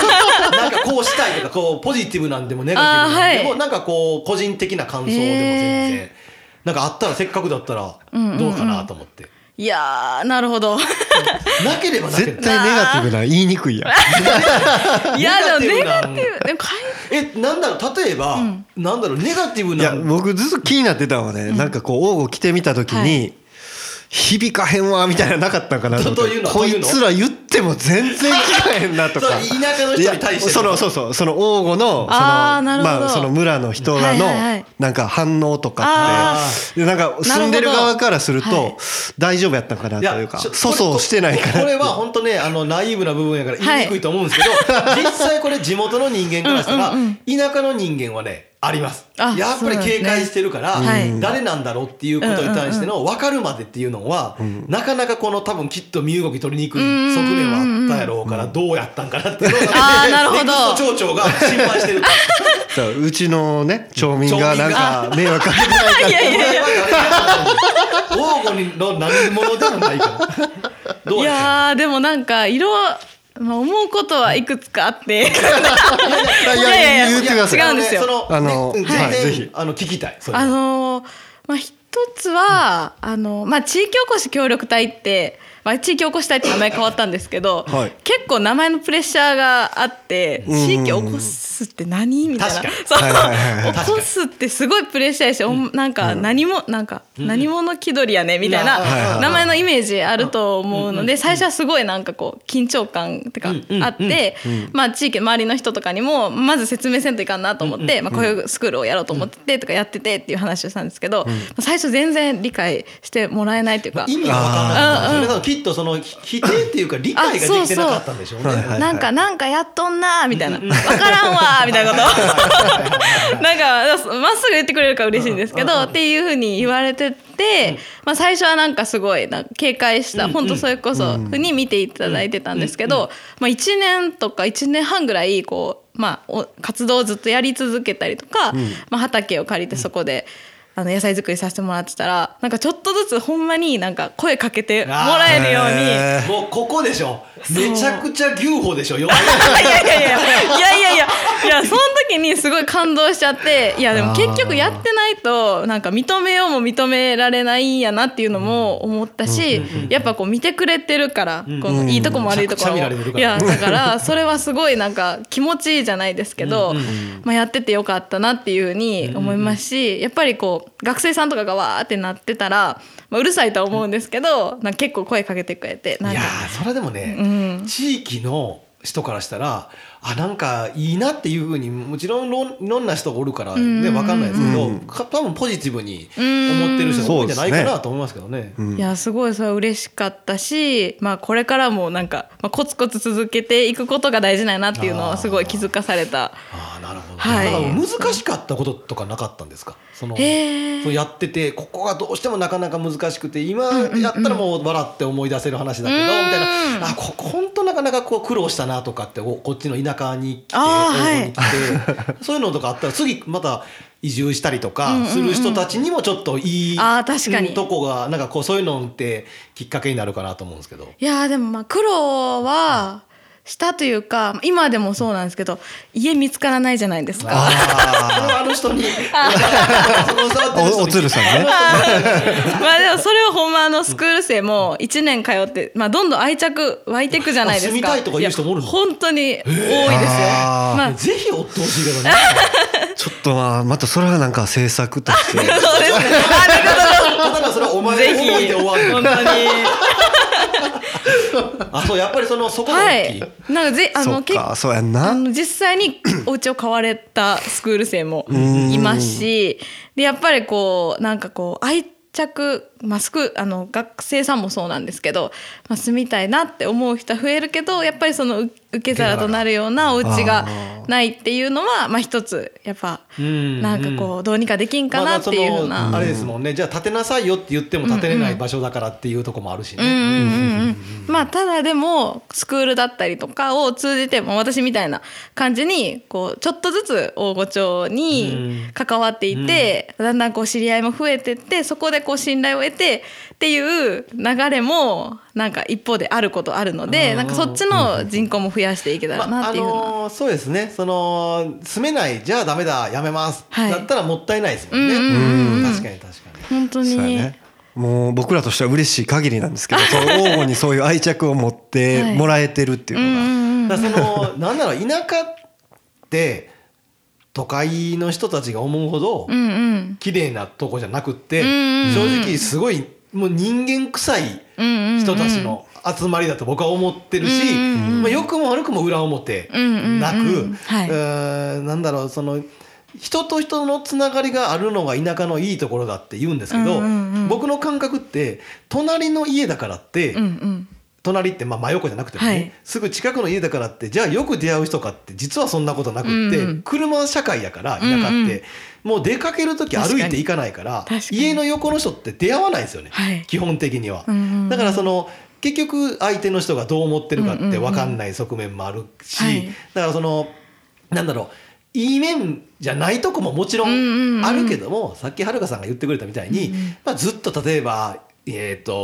なんかこうしたいとかこうポジティブなんでもネガティブなんでも、はい、なんかこう個人的な感想でも全然、なんかあったらせっかくだったらどうかなと思って、うんうんうんいやなるほどなければなければ絶対ネガティブな言いにくいやいやでもネガティブでもなんだろう例えば、うん、なんだろうネガティブないや僕ずっと気になってたのはね、うん、なんかこう王を着てみた時に、はい、響かへんわみたいななかったかなと思ってこいつら言っても全然聞かへんなとか田舎の人に対してそうその王吾のその村の人らの、はいはいはい、なんか反応とかってなんか住んでる側からすると、はい、大丈夫やったかなというか粗相してないからこれは本当ねナイーブな部分やから言いにくいと思うんですけど、はい、実際これ地元の人間からしたら田舎の人間はねありますやっぱり警戒してるから、ね、誰なんだろうっていうことに対しての分かるまでっていうのは、うんうんうん、なかなかこの多分きっと身動き取りにくい側面はあったやろうから、うんうんうん、どうやったんかなっていうのが、ね、ネクスト町長が心配してるうちのね町民がなんか迷惑かけないからいやいやいや王吾の何者でもないからどうやったのいやでもなんかまあ、思うことはいくつかあって違うんですよ、全然、はい、聞きたい。それまあ、一つはまあ、地域おこし協力隊って、まあ、地域おこし隊って名前変わったんですけど、はい、結構名前のプレッシャーがあって、うん、地域おこすって何みたいな、おこすってすごいプレッシャーやし、うん、なんか何もなんか何者気取りやねみたいな名前のイメージあると思うので、最初はすごいなんかこう緊張感とかあって、まあ、地域周りの人とかにもまず説明せんといかんなと思って、まあ、こういうスクールをやろうと思ってとかやっててっていう話をしたんですけど、最初全然理解してもらえないというか、意味が分からない、きっとその否定っていうか理解ができてなかったんでしょうね。そうそう、なんかやっとんなみたいな、分からんわみたいなことなんかまっすぐ言ってくれるから嬉しいんですけどっていう風に言われてて、まあ、最初はなんかすごいなんか警戒した、本当それこそに見ていただいてたんですけど、まあ、1年とか1年半ぐらいこう、まあ、活動をずっとやり続けたりとか、まあ、畑を借りてそこで野菜作りさせてもらってたら、なんかちょっとずつほんまになんか声かけてもらえるように、もうここでしょ、めちゃくちゃ牛歩でしょいやいやいやいやその時にすごい感動しちゃって、いやでも結局やってないとなんか認めようも認められないんやなっていうのも思ったし、やっぱこう見てくれてるから、このいいとこも悪いとこも、いやだからそれはすごいなんか気持ちいいじゃないですけど、まあやっててよかったなっていうふうに思いますし、やっぱりこう学生さんとかがわーってなってたら、まあ、うるさいとは思うんですけど、なんか結構声かけてくれて、なんかいやそれでもね、地域の人からしたらなんかいいなっていう風に、もちろんいろんな人がおるから、ね、分かんないですけど、多分ポジティブに思ってる人が多いんじゃないかなと思いますけどね。いやすごいそれは嬉しかったし、まあ、これからもなんか、まあ、コツコツ続けていくことが大事だなっていうのをすごい気づかされた。ああなるほど、はい、だから難しかったこととかなかったんですか、そのやっててここがどうしてもなかなか難しくて、今やったらもう笑って思い出せる話だけどみたいな、あここ本当なかなかこう苦労したなとかって、こっちの田舎に来て、はい、そういうのとかあったら次また移住したりとかする人たちにもちょっといいとこがなんかこう、そういうのってきっかけになるかなと思うんですけど。いやでもまあ苦労はしたというか、今でもそうなんですけど、家見つからないじゃないですか。あの人におつるさんねまあでもそれをほんまスクール生も1年通って、まあ、どんどん愛着湧いていくじゃないですか。住みたいとか言う人もおるの、本当に多いですよ。まあ、ぜひおってほしいけどねちょっとまたそれはなんか制作としてそうですね、ただそれはお前の思いで終わる本当にあそうやっぱりそこが大きい、はい、なんかそうやんな、実際にお家を買われたスクール生もいますしで、やっぱりこうなんかこう愛着、まあ、学生さんもそうなんですけど、まあ、住みたいなって思う人は増えるけど、やっぱりその受け皿となるようなお家がないっていうのは、まあ、一つやっぱなんかこうどうにかできんかなっていうような、あれですもんね。じゃあ建てなさいよって言っても建てれない場所だからっていうとこもあるしね。まあただでもスクールだったりとかを通じても、私みたいな感じにこうちょっとずつ大御町に関わっていて、だんだんこう知り合いも増えてって、そこでこう信頼を得てっていう流れもなんか一方であることあるので、なんかそっちの人口も増やしていけたらなっていう風な、そうですね、住めないじゃあダメだやめます、はい、だったらもったいないですもんね。確かに確かに本当に、ね、もう僕らとしては嬉しい限りなんですけど王吾にそういう愛着を持ってもらえてるっていうのが、はい、なんだろう、田舎って都会の人たちが思うほど綺麗なとこじゃなくって、正直すごいもう人間臭い人たちの集まりだと僕は思ってるし、まあ、良くも悪くも裏表なく、なんだろう、人と人のつながりがあるのが田舎のいいところだって言うんですけど、僕の感覚って隣の家だからって、隣ってまあ真横じゃなくてもね、はい、すぐ近くの家だからってじゃあよく出会う人かって実はそんなことなくって、車社会やから田舎って、もう出かけるとき歩いていかないから家の横の人って出会わないですよね、基本的には、だから結局相手の人がどう思ってるかって分かんない側面もあるし、だからなんだろう、いい面じゃないとこももちろんあるけども、さっきはるかさんが言ってくれたみたいに、まあずっと例えば例えば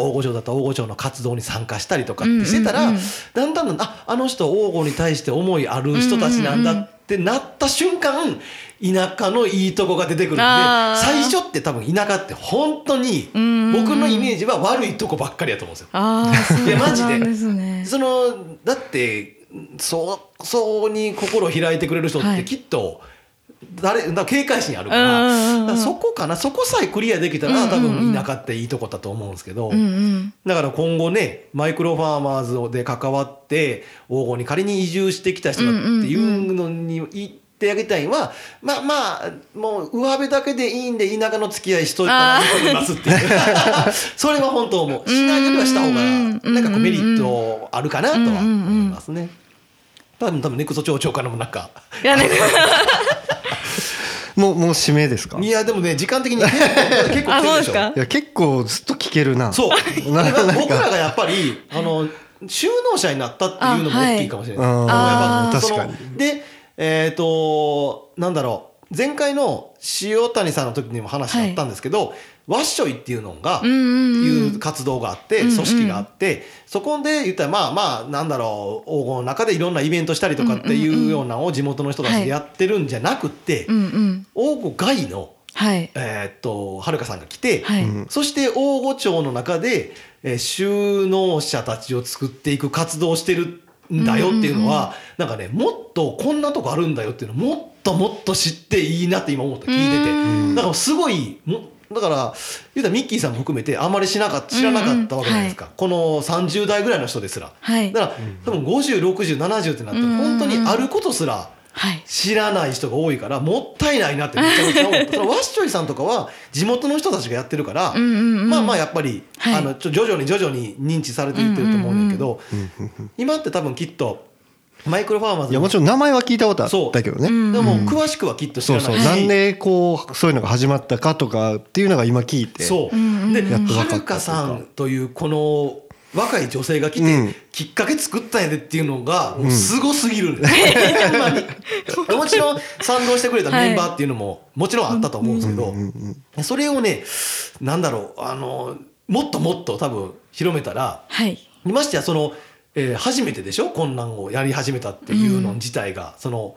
大御所だったら大御所の活動に参加したりとかってしてたら、うんうんうん、だんだんあの人大御に対して思いある人たちなんだってなった瞬間、田舎のいいとこが出てくるんで、最初って多分田舎って本当に僕のイメージは悪いとこばっかりやと思うんですよ。あいやマジでです、ね、だってそうに心を開いてくれる人ってきっと、はい警戒心あるから、うんうん、だからそこかなそこさえクリアできたら、うんうんうん、多分田舎っていいとこだと思うんですけど、うんうん、だから今後ねマイクロファーマーズで関わって黄金に仮に移住してきた人だっていうのに行ってあげたいのは、うんうんうん、まあもう上辺だけでいいんで田舎の付き合いしといたらいいますっていうそれは本当思うしないよりはした方がなんかこうメリットあるかなとは思いますね。多分ネクスト町長からもなんかいや、ねもう締めですか。いやでもね時間的に結構来てるでしょ。いや結構ずっと聞けるな。そう僕らがやっぱり収納者になったっていうのも大きいかもしれない。ああ確かに。でなんだろう前回の塩谷さんの時にも話があったんですけど、はい、ワッショイっていうのがいう活動があって組織があって、うんうん、そこで言ったらまあなんだろう黄金の中でいろんなイベントしたりとかっていうようなのを地元の人たちでやってるんじゃなくて、はい、黄金外の、はい、はるかさんが来て、はい、そして黄金町の中で収納者たちを作っていく活動をしてるんだよっていうのは、うんうんうん、なんかねもっとこんなとこあるんだよっていうのをもっと知っていいなって今思った聞いてて、うん、だからすごいだから言うたらミッキーさんも含めてあまり知らなかったわけじゃないですか、うんうんはい、この30代ぐらいの人ですら、はい、だから多分50、60、70ってなって本当にあることすら知らない人が多いからもったいないなってめちゃめちゃ思ったそのワッショイさんとかは地元の人たちがやってるからうんうん、うん、まあやっぱり、はい、徐々に認知されていってると思うんだけど、うんうん、今って多分きっとマイクロファーマーズいやもちろん名前は聞いたことあったけどね、うん、でも詳しくはきっと知らないし、そうなんでこうそういうのが始まったかとかっていうのが今聞いてそうではるかさんというこの若い女性が来て、うん、きっかけ作ったんやでっていうのがもうすごすぎるんです、うん、もちろん賛同してくれたメンバーっていうのももちろんあったと思うんですけど、うんうんうん、それをねなんだろうもっともっと多分広めたら、はい、ましてやその初めてでしょこんなんをやり始めたっていうの自体が、うん、その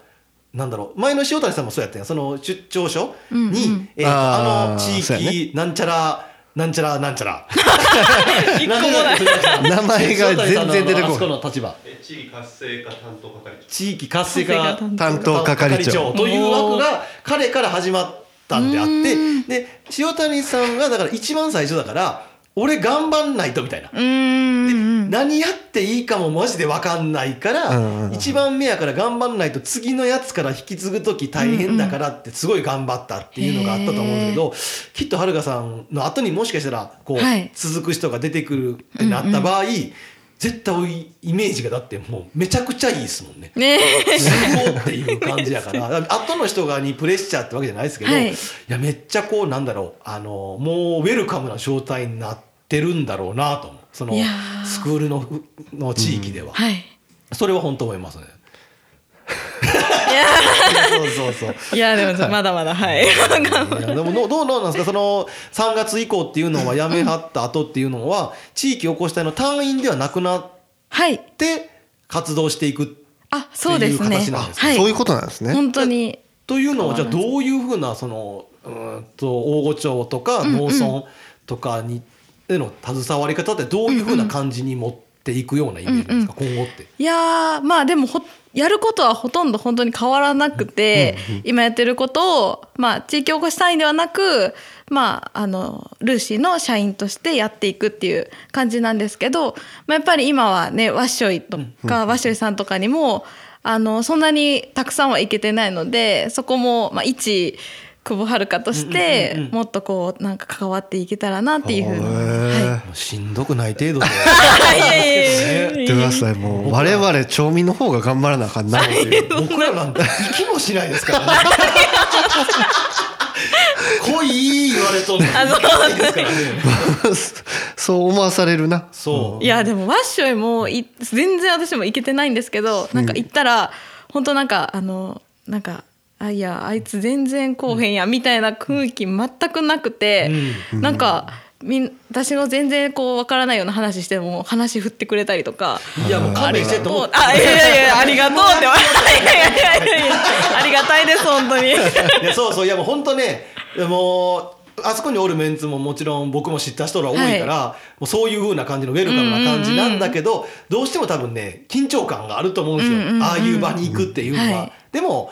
なんだろう前の塩谷さんもそうやってその出張所に、うんうん地域なんちゃらなんちゃらなんちゃら名前が全然出てこない地域活性化担当係長地域活性化担当係長という枠が彼から始まったんであってで塩谷さんがだから一番最初だから俺頑張んないとみたいなで何やっていいかもマジで分かんないから一番目やから頑張んないと次のやつから引き継ぐ時大変だからってすごい頑張ったっていうのがあったと思うんだけどきっとはるかさんの後にもしかしたらこう続く人が出てくるってなった場合絶対イメージがだってもうめちゃくちゃいいですもんねすごっていう感じやから後の人にプレッシャーってわけじゃないですけどいやめっちゃこうなんだろうもうウェルカムな状態になってるんだろうなと思うそのスクール の地域では、うんはい、それは本当思いますねいやそういやでもまだまだはいでもどうなんですかその3月以降っていうのはやめはった後っていうのは地域おこし隊の単位ではなくなって活動していくっていう形なんですか。そういうことなんですね本当にというのはじゃあどういうふうなその大御町とか農村とかにの携わり方ってどういう風な感じに持っていくようなイメージですか、うんうん、今後っていやまあでもやることはほとんど本当に変わらなくて、うんうんうん、今やってることを、まあ、地域おこし単位ではなく、まあ、ルーシーの社員としてやっていくっていう感じなんですけど、まあ、やっぱり今はねワッショイとか、うんうん、ワッショイさんとかにもそんなにたくさんはいけてないのでそこも、まあ、久保遥として、うんうんうん、もっとこうなんか関わっていけたらなっていうふうに、はい、しんどくない程度で言ってくださいもう我々町民の方が頑張らなあかんなっていう僕らなんて息もしないですからね濃い言われとんのないですからねそう思わされるなそういやでもワッショイも全然私も行けてないんですけどなんか行ったら、うん、本当なんかなんかいやあいつ全然こうへんやみたいな雰囲気全くなくて、うん、なんか私の全然こう分からないような話しても話振ってくれたりとか、いやもう勘弁してと思って、あ、いやいやありがとうってありがたいです本当に。いやそうそう、いやもう本当ね、もうあそこにおるメンツももちろん僕も知った人が多いから、はい、もうそういう風な感じのウェルカムな感じなんだけど、うんうんうん、どうしても多分ね緊張感があると思うんですよ、うんうんうん、ああいう場に行くっていうのは、うんはい、でも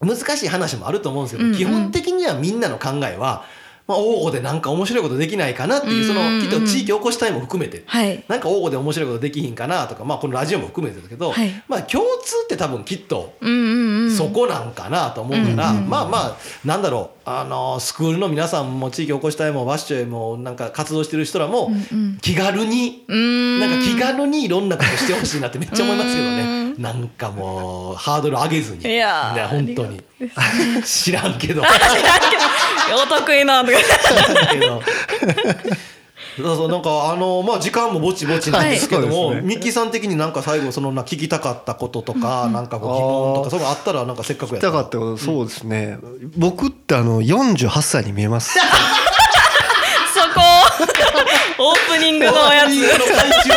難しい話もあると思うんですけど、うんうん、基本的にはみんなの考えはまあ、応募でなんか面白いことできないかなっていう、そのきっと地域おこし隊も含めてなんか応募で面白いことできひんかなとか、まあこのラジオも含めてですけど、まあ共通って多分きっとそこなんかなと思うから、まあまあなんだろう、スクールの皆さんも地域おこし隊もバッシュもなんか活動してる人らも気軽になんか気軽にいろんなことしてほしいなってめっちゃ思いますけどね。なんかもうハードル上げずに、いやー本当に知らんけどお得意なとかそうなんかまあ、時間もぼちぼちなんですけども、はいね、ミッキーさん的になんか最後その聞きたかったこととか、なんかご疑問とかそういうのあったらなんかせっかくやったら。聞きたかったこと、そうですね、うん、僕って48歳に見えますそこオープニングのやつちょ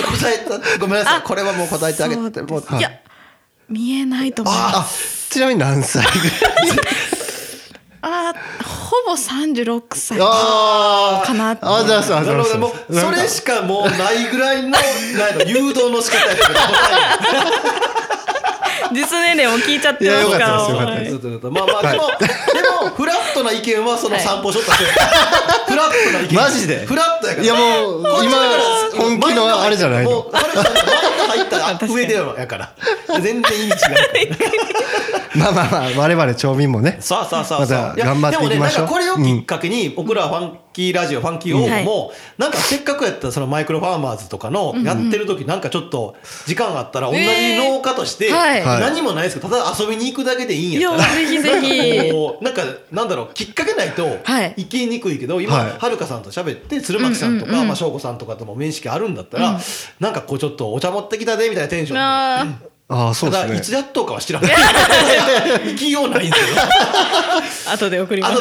っと答えた、ごめんなさい、これはもう答えてあげて、もう、はい、いや見えないと思います。あ、ちなみに何歳ぐらいあ、ほぼ36歳かなって。あ、じゃあそう、なるほど、もうそれしかもうないぐらいの誘導の仕方やけど実年齢も聞いちゃってますから。はい、まあまあ、はい、でもフラットな意見はその散歩ショットしてる、はい、フラットな意見マジでフラットやから。いやもう今本気のあれじゃないの。もう入った上でやから全然意味違うまあまあまあ我々町民もね、さあさあさあさあ、また頑張っていきましょう。でもね、なんかこれをきっかけに僕らファンキーラジオ、ファンキーオーもなんかせっかくやったそのマイクロファーマーズとかのやってる時、なんかちょっと時間があったら同じ農家として何もないですけどただ遊びに行くだけでいいんやったら、ぜひぜひなんかなんだろう、きっかけないと行きにくいけど、今はるかさんと喋って鶴巻さんとかまあ翔子さんとかとも面識あるんだったら、なんかこうちょっとお茶持ってきたでみたいなテンションで。ああそうですね、ただいつやっとうかは知らない行きようないんですよ後で送ります。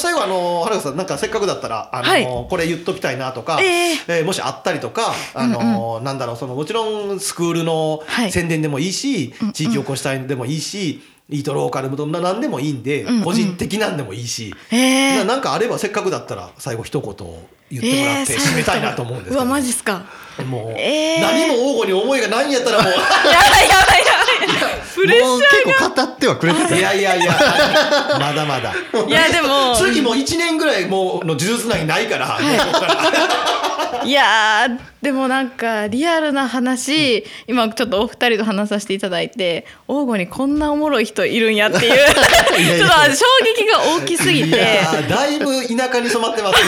最後はるかさん、なんかせっかくだったらはい、これ言っときたいなとか、もしあったりとか、なんだろう、そのもちろんスクールの宣伝でもいいし、はい、地域おこし隊でもいいし、イートローカルも何でもいいんで、個人的なんでもいいし、なんかあればせっかくだったら最後一言言ってもらって締めたいなと思うんですけど、うわマジっすか。もう何も応募に思いがないんやったらもうやばいやばいやばい、プレッシャーがもう結構語ってはくれてた。いやいやいやまだまだ、いやでも次もう1年ぐらいもうの呪術なぎないから、はい、いやでもなんかリアルな話、今ちょっとお二人と話させていただいて、王吾にこんなおもろい人いるんやっていうちょっと衝撃が大きすぎて、いやだいぶ田舎に染まってます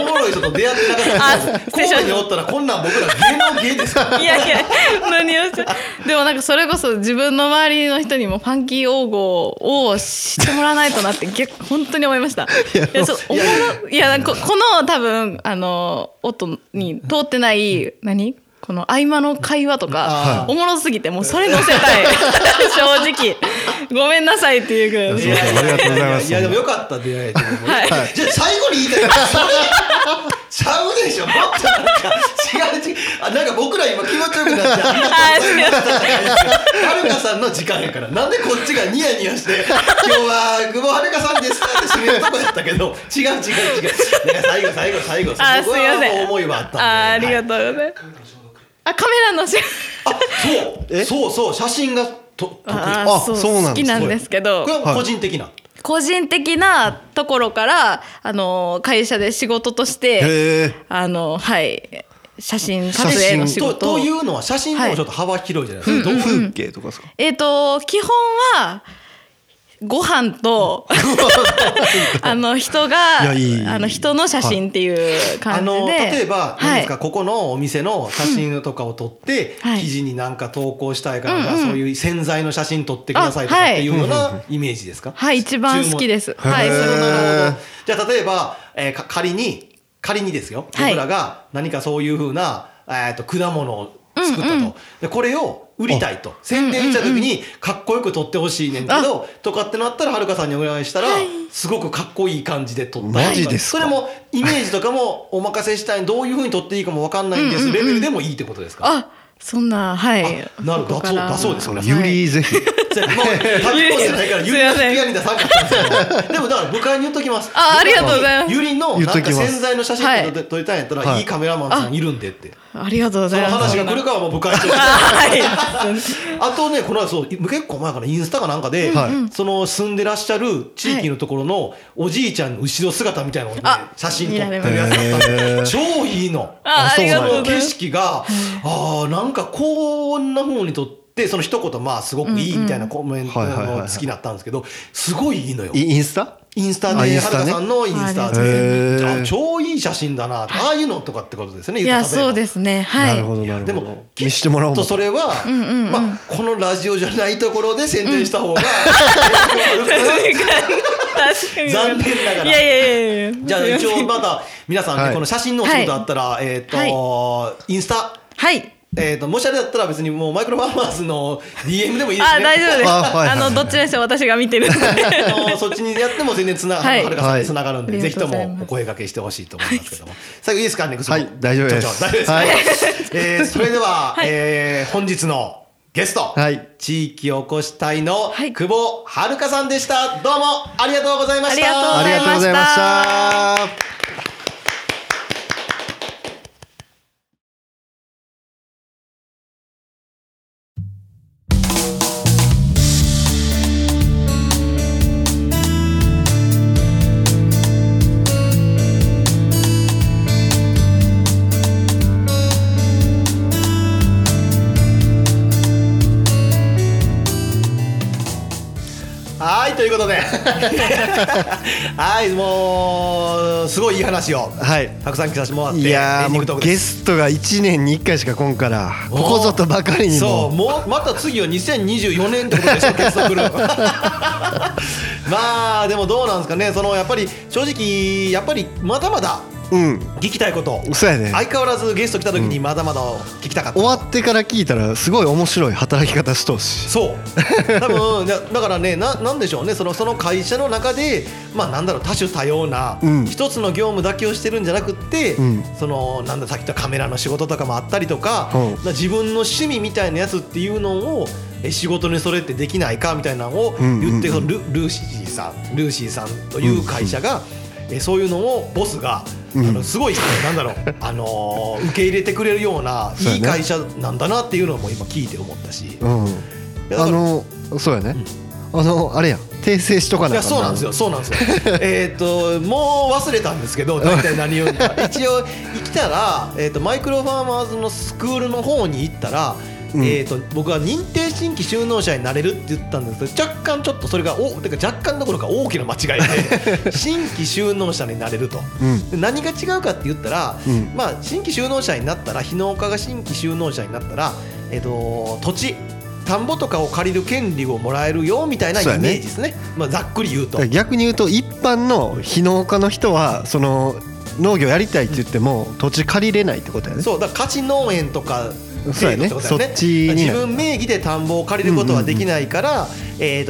おもろい人と出会ってなかったです。神戸におったらこんなん僕ら芸能芸ですから。いやいや何をしてでもなんかそれこそ自分の周りの人にもファンキー王吾を知ってもらわないとなって本当に思いました。いやこの多分音に通ってない何この合間の会話とかおもろすぎて、もうそれ載せたい正直ごめんなさいっていうぐらい。いやありがとうございます。いやでもよかった出会いで、はい、じゃあ最後に言いたいのそれちゃうでしょ、もっとなんか違うあ、なんか僕ら今気持ちよくなっちゃうはるかさんの時間やから、なんでこっちがニヤニヤして今日は久保はるかさんですって締めるとこやったけど違う最後すごい思いはあったんで、ありがとうございます。あ、カメラのそう写真がとあそう好きなんですけど、これは個人的なところから会社で仕事としてはい写真撮影の仕事というのは、写真もちょっと幅広いじゃないですか、はい、風景とかですか。基本はご飯と人が人の写真っていう感じで、例えば何ですか、ここのお店の写真とかを撮って、記事に何か投稿したいから、そういう洗剤の写真撮ってくださいとかっていうようなイメージですか。はい、一番好きです。はい、なるほど。じゃあ例えば、仮にですよ、僕らが何かそういう風な果物を作ったと、うんうん、でこれを売りたいと宣伝した時にかっこよく撮ってほしいねんけどとかってなったらはるかさんにお願いしたらすごくかっこいい感じで撮ったりとか、それもイメージとかもお任せしたい、どういう風に撮っていいかも分かんないんですレベルでもいいってことですか？あ、そんな、はい、なるほど、だそうですよね。ゆりぜひもう旅行してないからゆりの付き合いに出さなかったんですけどでもだから部会に言っときます。ありがとうございます。ゆりのなんか潜在の写真撮りたいんやったら、はい、いいカメラマンさんいるんでって、ありがとうございます。その話が来るかはもう部会にあとねこのそう結構前からインスタかなんかで、はい、その住んでらっしゃる地域のところのおじいちゃんの後ろ姿みたいなのを、ね、写真撮ってるやつだったんで超いいの。その景色があなんかこんな風に撮ってでその一言まあすごくいいみたいなコメントの好きだったんですけどすごいいいのよ。インスタではるかさんのインスタであ超いい写真だなとか、ああいうのとかってことですね。いやそうですね、はい、なるほどなるほど。でも見してもらおうとそれは、うんうんうんまあ、このラジオじゃないところで宣伝した方が、うん、残念ながら。いやいやいやじゃあ一応また皆さん、ねはい、この写真のお仕事あったら、はい、はい、インスタはいもしあれだったら別にもうマイクロファーマーズの DM でもいいですね。あ大丈夫ですどっちでしょう私が見てるのでそっちにやっても全然はい、はるかさんにつながるんで、はい、ぜひともお声掛けしてほしいと思いますけども、はい、最後いいですかね。はい大丈夫です。それでは、はい本日のゲスト、はい、地域おこし隊の久保はるかさんでした。どうもありがとうございました。ありがとうございました。ということではいもうすごいいい話を、はい、たくさん聞かせてもらって、いやもうゲストが1年に1回しか今からここぞとばかりにもそうもうまた次は2024年ってことでしょゲスト来るまあでもどうなんですかね。そのやっぱり正直やっぱりまだまだうん、聞きたいこと、ね、相変わらずゲスト来た時にまだまだ聞きたかった、うん、終わってから聞いたらすごい面白い働き方しとうしそう多分だからね なんでしょうねその会社の中で、まあ、なんだろう多種多様な、うん、一つの業務だけをしてるんじゃなくって、うん、そのなんださっき言ったカメラの仕事とかもあったりとか、うん、自分の趣味みたいなやつっていうのを仕事にそれってできないかみたいなのを言って、うんうんうん、ルーシーさんという会社が、うんうんそういうのをボスが、うん、すごいなんだろう、受け入れてくれるようないい会社なんだなっていうのも今聞いて思ったし、うん、そうやね、うん、あれや訂正しとかなかった。そうなんですよそうなんですよもう忘れたんですけど大体何を言うか一応行ったら、マイクロファーマーズのスクールの方に行ったらうん僕は認定新規就農者になれるって言ったんですけど若干ちょっとそれがてか若干どころか大きな間違いで新規就農者になれると、うん、で何が違うかって言ったら、うんまあ、新規就農者になったら非農家が新規就農者になったら、土地田んぼとかを借りる権利をもらえるよみたいなイメージですね、まあ、ざっくり言うと。逆に言うと一般の非農家の人はその農業やりたいって言っても土地借りれないってことやね。そうだから価値農園とかそうやね、そっちに自分名義で田んぼを借りることはできないから、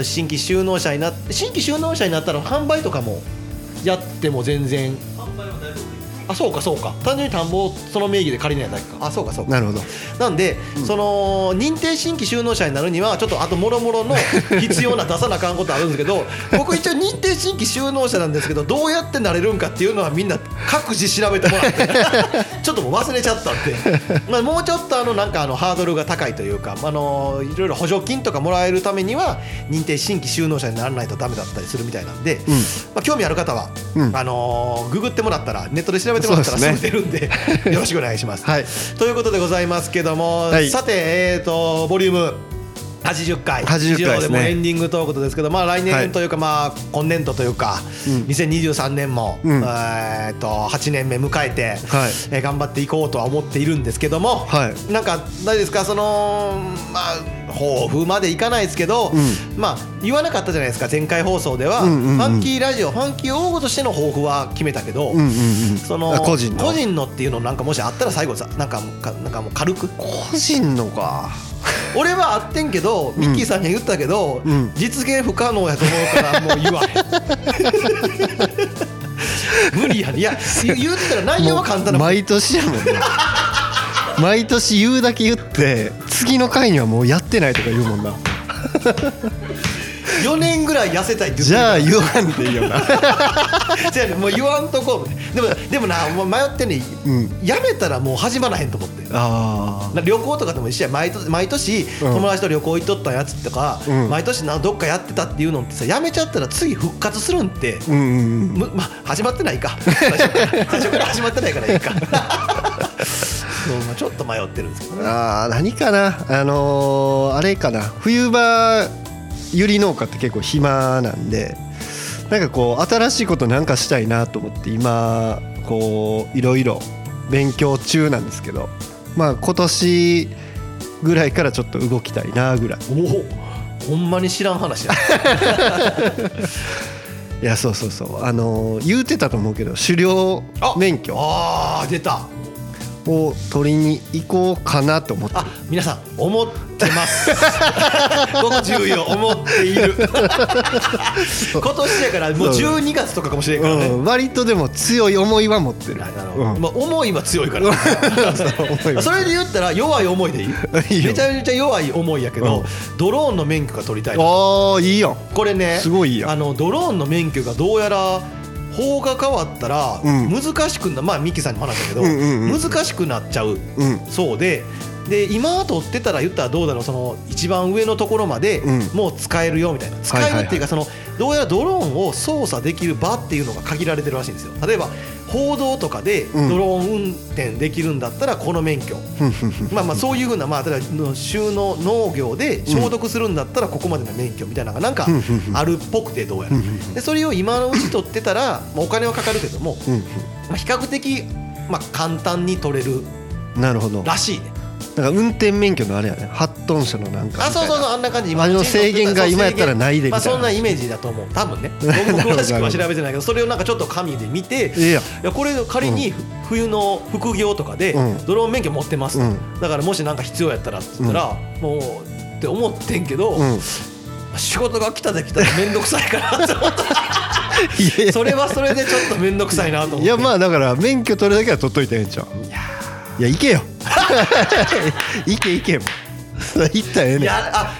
新規就農者になったら販売とかもやっても全然販売は大丈夫。あそうか単純に田んぼをその名義で借りないだけか。あそうかなるほど。なんで、うん、その認定新規就農者になるにはちょっとあともろもろの必要な出さなあかんことあるんですけど僕一応認定新規就農者なんですけどどうやってなれるんかっていうのはみんな各自調べてもらってちょっともう忘れちゃったんで、まあ、もうちょっとなんかハードルが高いというか、いろいろ補助金とかもらえるためには認定新規就農者にならないとダメだったりするみたいなんで、うんまあ、興味ある方は、うんググってもらったらネットで調べてもらったら済んでるん でよろしくお願いします、はい、ということでございますけども、はい、さて、ボリューム80回でもエンディングということですけど、まあ、来年というか、はいまあ、今年度というか、うん、2023年も、うん8年目迎えて、はい頑張っていこうとは思っているんですけども、はい、なんか何ですかその、まあ、抱負までいかないですけど、うん、まあ言わなかったじゃないですか前回放送では、うんうんうん、ファンキーラジオファンキー応募としての抱負は決めたけど、うんうんうん、その個人のっていうのなんかもしあったら最後さなんかもう軽く個人のか俺はあってんけどミッキーさんに言ったけど、うん、実現不可能やと思うからもう言わへん無理やね。いや言ったら内容は簡単な毎年やもんね毎年言うだけ言って次の回にはもうやってないとか言うもんな4年ぐらい痩せたいって言ってじゃあ言わんでいいよなじゃあもう言わんとこうでもな迷ってね、うん、やめたらもう始まらへんと思ってあ旅行とかでも一緒や毎年友達と旅行行っとったやつとか、うん、毎年どっかやってたっていうのってさやめちゃったら次復活するんって、うんうんうんま、始まってないか最初から始まってないからいいかそうちょっと迷ってるんですけど、ね、あ何かなあれかな冬場ゆり農家って結構暇なんでなんかこう新しいことなんかしたいなと思って今こういろいろ勉強中なんですけどまあ今年ぐらいからちょっと動きたいなぐらいおほんまに知らん話だいやそう言うてたと思うけど狩猟免許あ出たを取りに行こうかなと思ってあ皆さん思ってますこの重要思っている今年だからもう12月とかかもしれんからね、うん、割とでも強い思いは持ってる、うんまあ、思いは強いからそれで言ったら弱い思いでいいめちゃめちゃ弱い思いやけど、うん、ドローンの免許が取りたいあいいやんこれねすごいいいやんドローンの免許がどうやら法が変わったら難しくな、うん、まあミキさんにも話したけど、うんうんうん、難しくなっちゃう、うん、そうで今取ってたら言ったらどうだろうその一番上のところまでもう使えるよみたいな、うん、使えるっていうかそのどうやらドローンを操作できる場っていうのが限られてるらしいんですよ例えば報道とかでドローン運転できるんだったらこの免許、うん、まあそういう風なまあ例えば収納農業で消毒するんだったらここまでの免許みたいなのがなんかあるっぽくてどうやらでそれを今のうち取ってたらまあお金はかかるけどもまあ比較的まあ簡単に取れるらしいねなんか運転免許のあれやね8トン車のなんかあそうあんな感じ今あれの制限が今やったらないでみたいな、まあ、そんなイメージだと思う多分ね僕も詳しくは調べてないけどそれをなんかちょっと紙で見ていやこれ仮に冬の副業とかでドローン免許持ってます、うん、だからもしなんか必要やったらって言ったら、うん、もうって思ってんけど、うん、仕事が来たらめんどくさいからって思ったそれはそれでちょっとめんどくさいなと思っていやまあだから免許取るだけは取っといてんちゃういや行けよ行けも行ったらええねんいや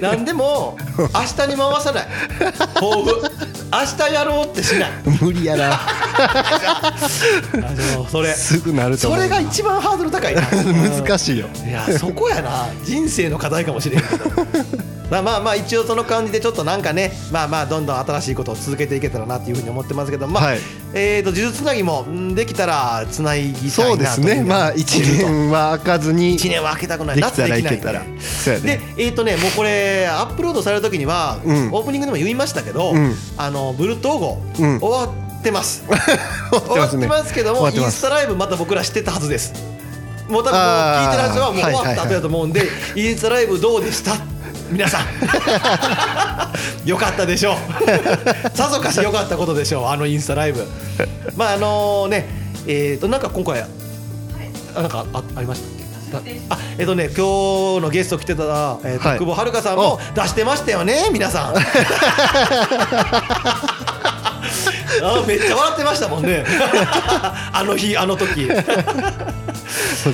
なんでも明日に回さない抱負明日やろうってしない無理やなすぐなると思うそれが一番ハードル高いな難しいよいやそこやな人生の課題かもしれんけどまあ一応その感じでちょっとなんかねまあどんどん新しいことを続けていけたらなっていうふうに思ってますけどまあ、はい、呪術つなぎもできたらつないぎたいなとそうですねまあ1年は開かずに1年は開けたくないなってできないできたらいけたらそうやねでもうこれアップロードされる時には、うん、オープニングでも言いましたけど、うん、ブルー統合、うん、終わってます終わってますけどもインスタライブまた僕らしてたはずですもう多分聞いてる人はもう終わった後だと思うんで、はいはいはい、インスタライブどうでした皆さん良かったでしょうさぞかし良かったことでしょうインスタライブまあねなんか今回、はい、なんか ありましたっけね今日のゲスト来てた、はい、久保遥さんも出してましたよね皆さんめっちゃ笑ってましたもんねあの日あの時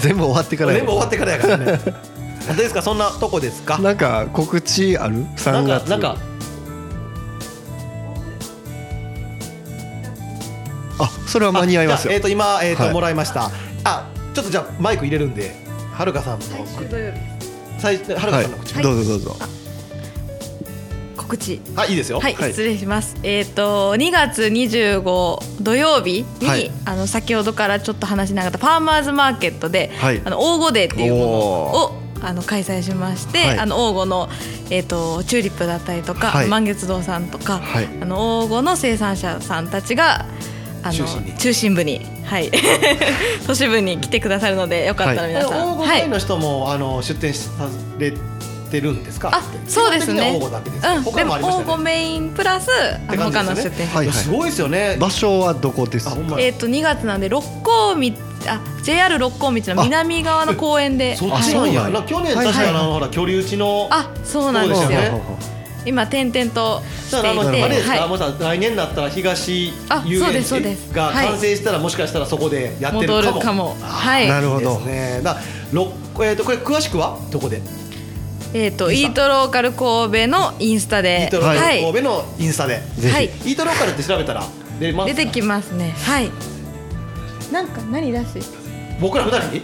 全部終わってからやからねですかそんなとこですかなんか告知ある3月なんかあそれは間に合いますよ今、はい、もらいましたあちょっとじゃあマイク入れるんではるかさんのはるかさんの口、はい、どうぞ告知いいですよはい、はい、失礼します2月25土曜日に、はい、先ほどからちょっと話しなかったファーマーズマーケットで、はい、黄金デーっていうものを開催しまして、はい、黄金の、チューリップだったりとか、はい、満月堂さんとか、はい、黄金の生産者さんたちが中心部に、はい、都市部に来てくださるのでよかったら皆さん、はい、黄金の人も、出店されってるんですか？あ、そうですね。応募だけです。うん、他もありましたね。応募メインプラス、ね、他の出店、はいはい。すごいですよね。場所はどこですか？2月なんで六甲道。あ、JR 六甲道の南側の公園で、そっちなんや、はい、去年確かほら居留地の、あ、そうなんですよ、ね、今点々としていて、あれですか、はい、もうさ来年だったら東遊園地が完成したら、はい、もしかしたらそこでやってるかも、戻るかも、はい、なるほどですね。だこれ詳しくはどこで？イートローカル神戸のインスタで、イートローカル神戸のインスタで、はい、イートローカルって調べたら出ますか？出てきますね、はい。なんか何出し僕ら2人に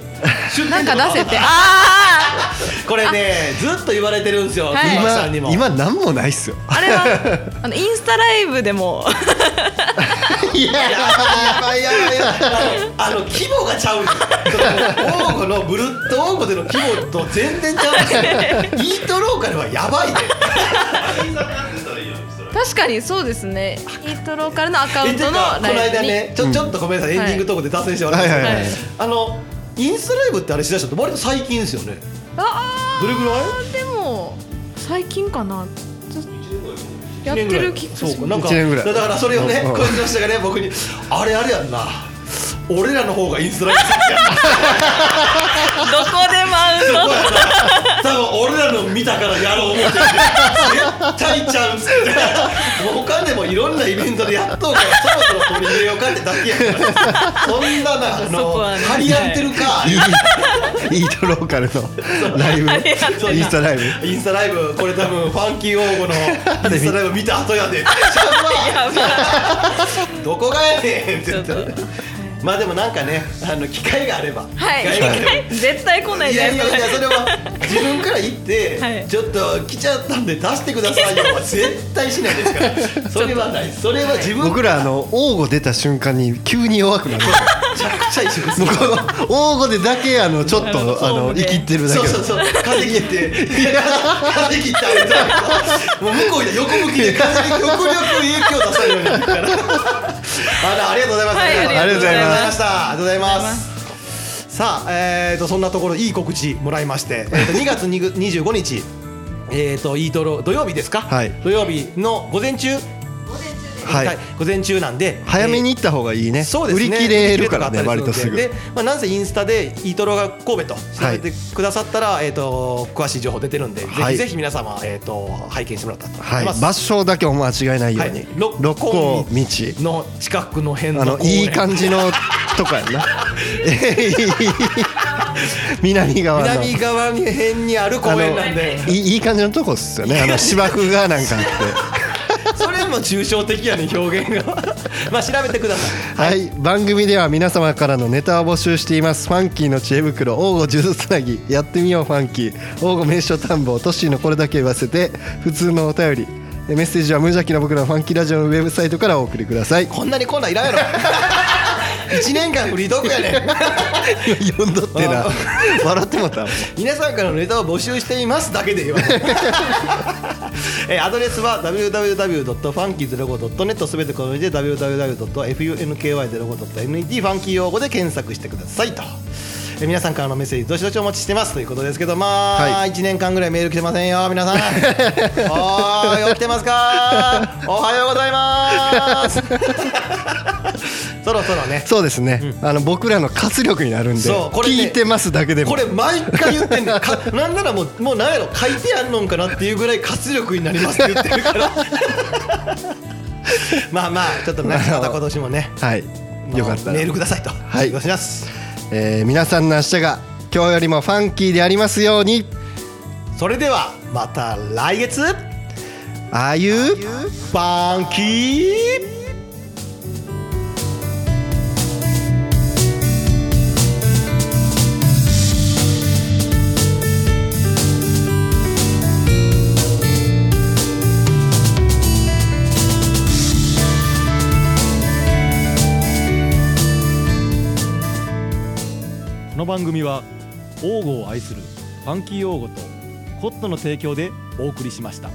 なんか出せてあこれねずっと言われてるんですよ、はい、さんにも今何もないっすよ。あれはインスタライブでもいや規模がちゃう王吾のブルッと王吾での規模と全然ちゃうんですよ。イートローカルはやばいね確かにそうですね。イートローカルのアカウントのライブにこの間ねちょっとごめんなさい、エンディングトークで脱線してもらいました、はいはいはい、インスタライブってあれしだしたって割と最近ですよね。あ、どれぐらい？でも最近かな、やってる気がします。だからそれをねこいつの人がね僕にあれやんな、俺らの方がインスタライブどこでマウント多分俺らの見たからやろう思って絶対ちゃうっつって他でもいろんなイベントでやっとうからそろそろ取り入れようかってだけやからそんなな張り合ってるかイートローカルのライブインスタライブこれ多分ファンキー王吾のインスタライブ見た後やでどこがやねんって言ったまあでもなんかね機会があれば、はい、絶対来ないじゃないですか。いやそれは自分から言って、はい、ちょっと来ちゃったんで出してくださいよは絶対しないですからそれはない、それは自分から僕ら王吾出た瞬間に急に弱くなるめちゃくちゃ一緒ですもうこの王吾でだけちょっと生きってるだけだそう風切って風切ってあげたもう向こうで横向きで風に極力影響出されるようになるからありがとうございます、はい、ありがとうございますありがとうございます。さあ、そんなところいい告知もらいまして、2月25日、イートロ土曜日ですか、はい、土曜日の午前中です、はいはい、午前中なんで早めに行った方がいいね、そうですね、売り切れるからね割とすぐで、まあ、なんせインスタでイートロが神戸と調べてくださったら、はい詳しい情報出てるんで、はい、ぜひ皆様、拝見してもらったと思います、はい、場所だけお間違いないように、はい、六甲道の近くの辺のいい感じのとかやな南側辺にある公園なんでいい感じのとこっすよね。芝生がなんかあってそれも抽象的やね表現がまあ調べてください、はい、はい、番組では皆様からのネタを募集しています。ファンキーの知恵袋、王吾数珠つなぎ、やってみようファンキー、王吾名所探訪、トッシーのこれだけ言わせて、普通のお便り、メッセージは無邪気な僕らのファンキーラジオのウェブサイトからお送りください。こんなにコーナーいらんやろ1年間フリートークやね読んどってな笑ってもた皆さんからのネタを募集していますだけで言われアドレスは www.funky05.net すべて小文字で www.funky05.net ファンキー用語で検索してくださいと。皆さんからのメッセージどしどしお待ちしてますということですけど、まあ、はい、1年間ぐらいメール来てませんよ皆さんおーよ、来てますかおはようございますそろそろね、そうですね、うん、僕らの活力になるんで、これ、ね、聞いてますだけでもこれ毎回言ってんねなんならもう何やろ書いてやんのんかなっていうぐらい活力になりますって言ってるからまあまあちょっとまた今年もね、はい、よかったらメールくださいと、はい、お願いします。皆さんの明日が今日よりもファンキーでありますように。それではまた来月。Are you funky?この番組は王吾を愛するファンキー王吾とコットの提供でお送りしました。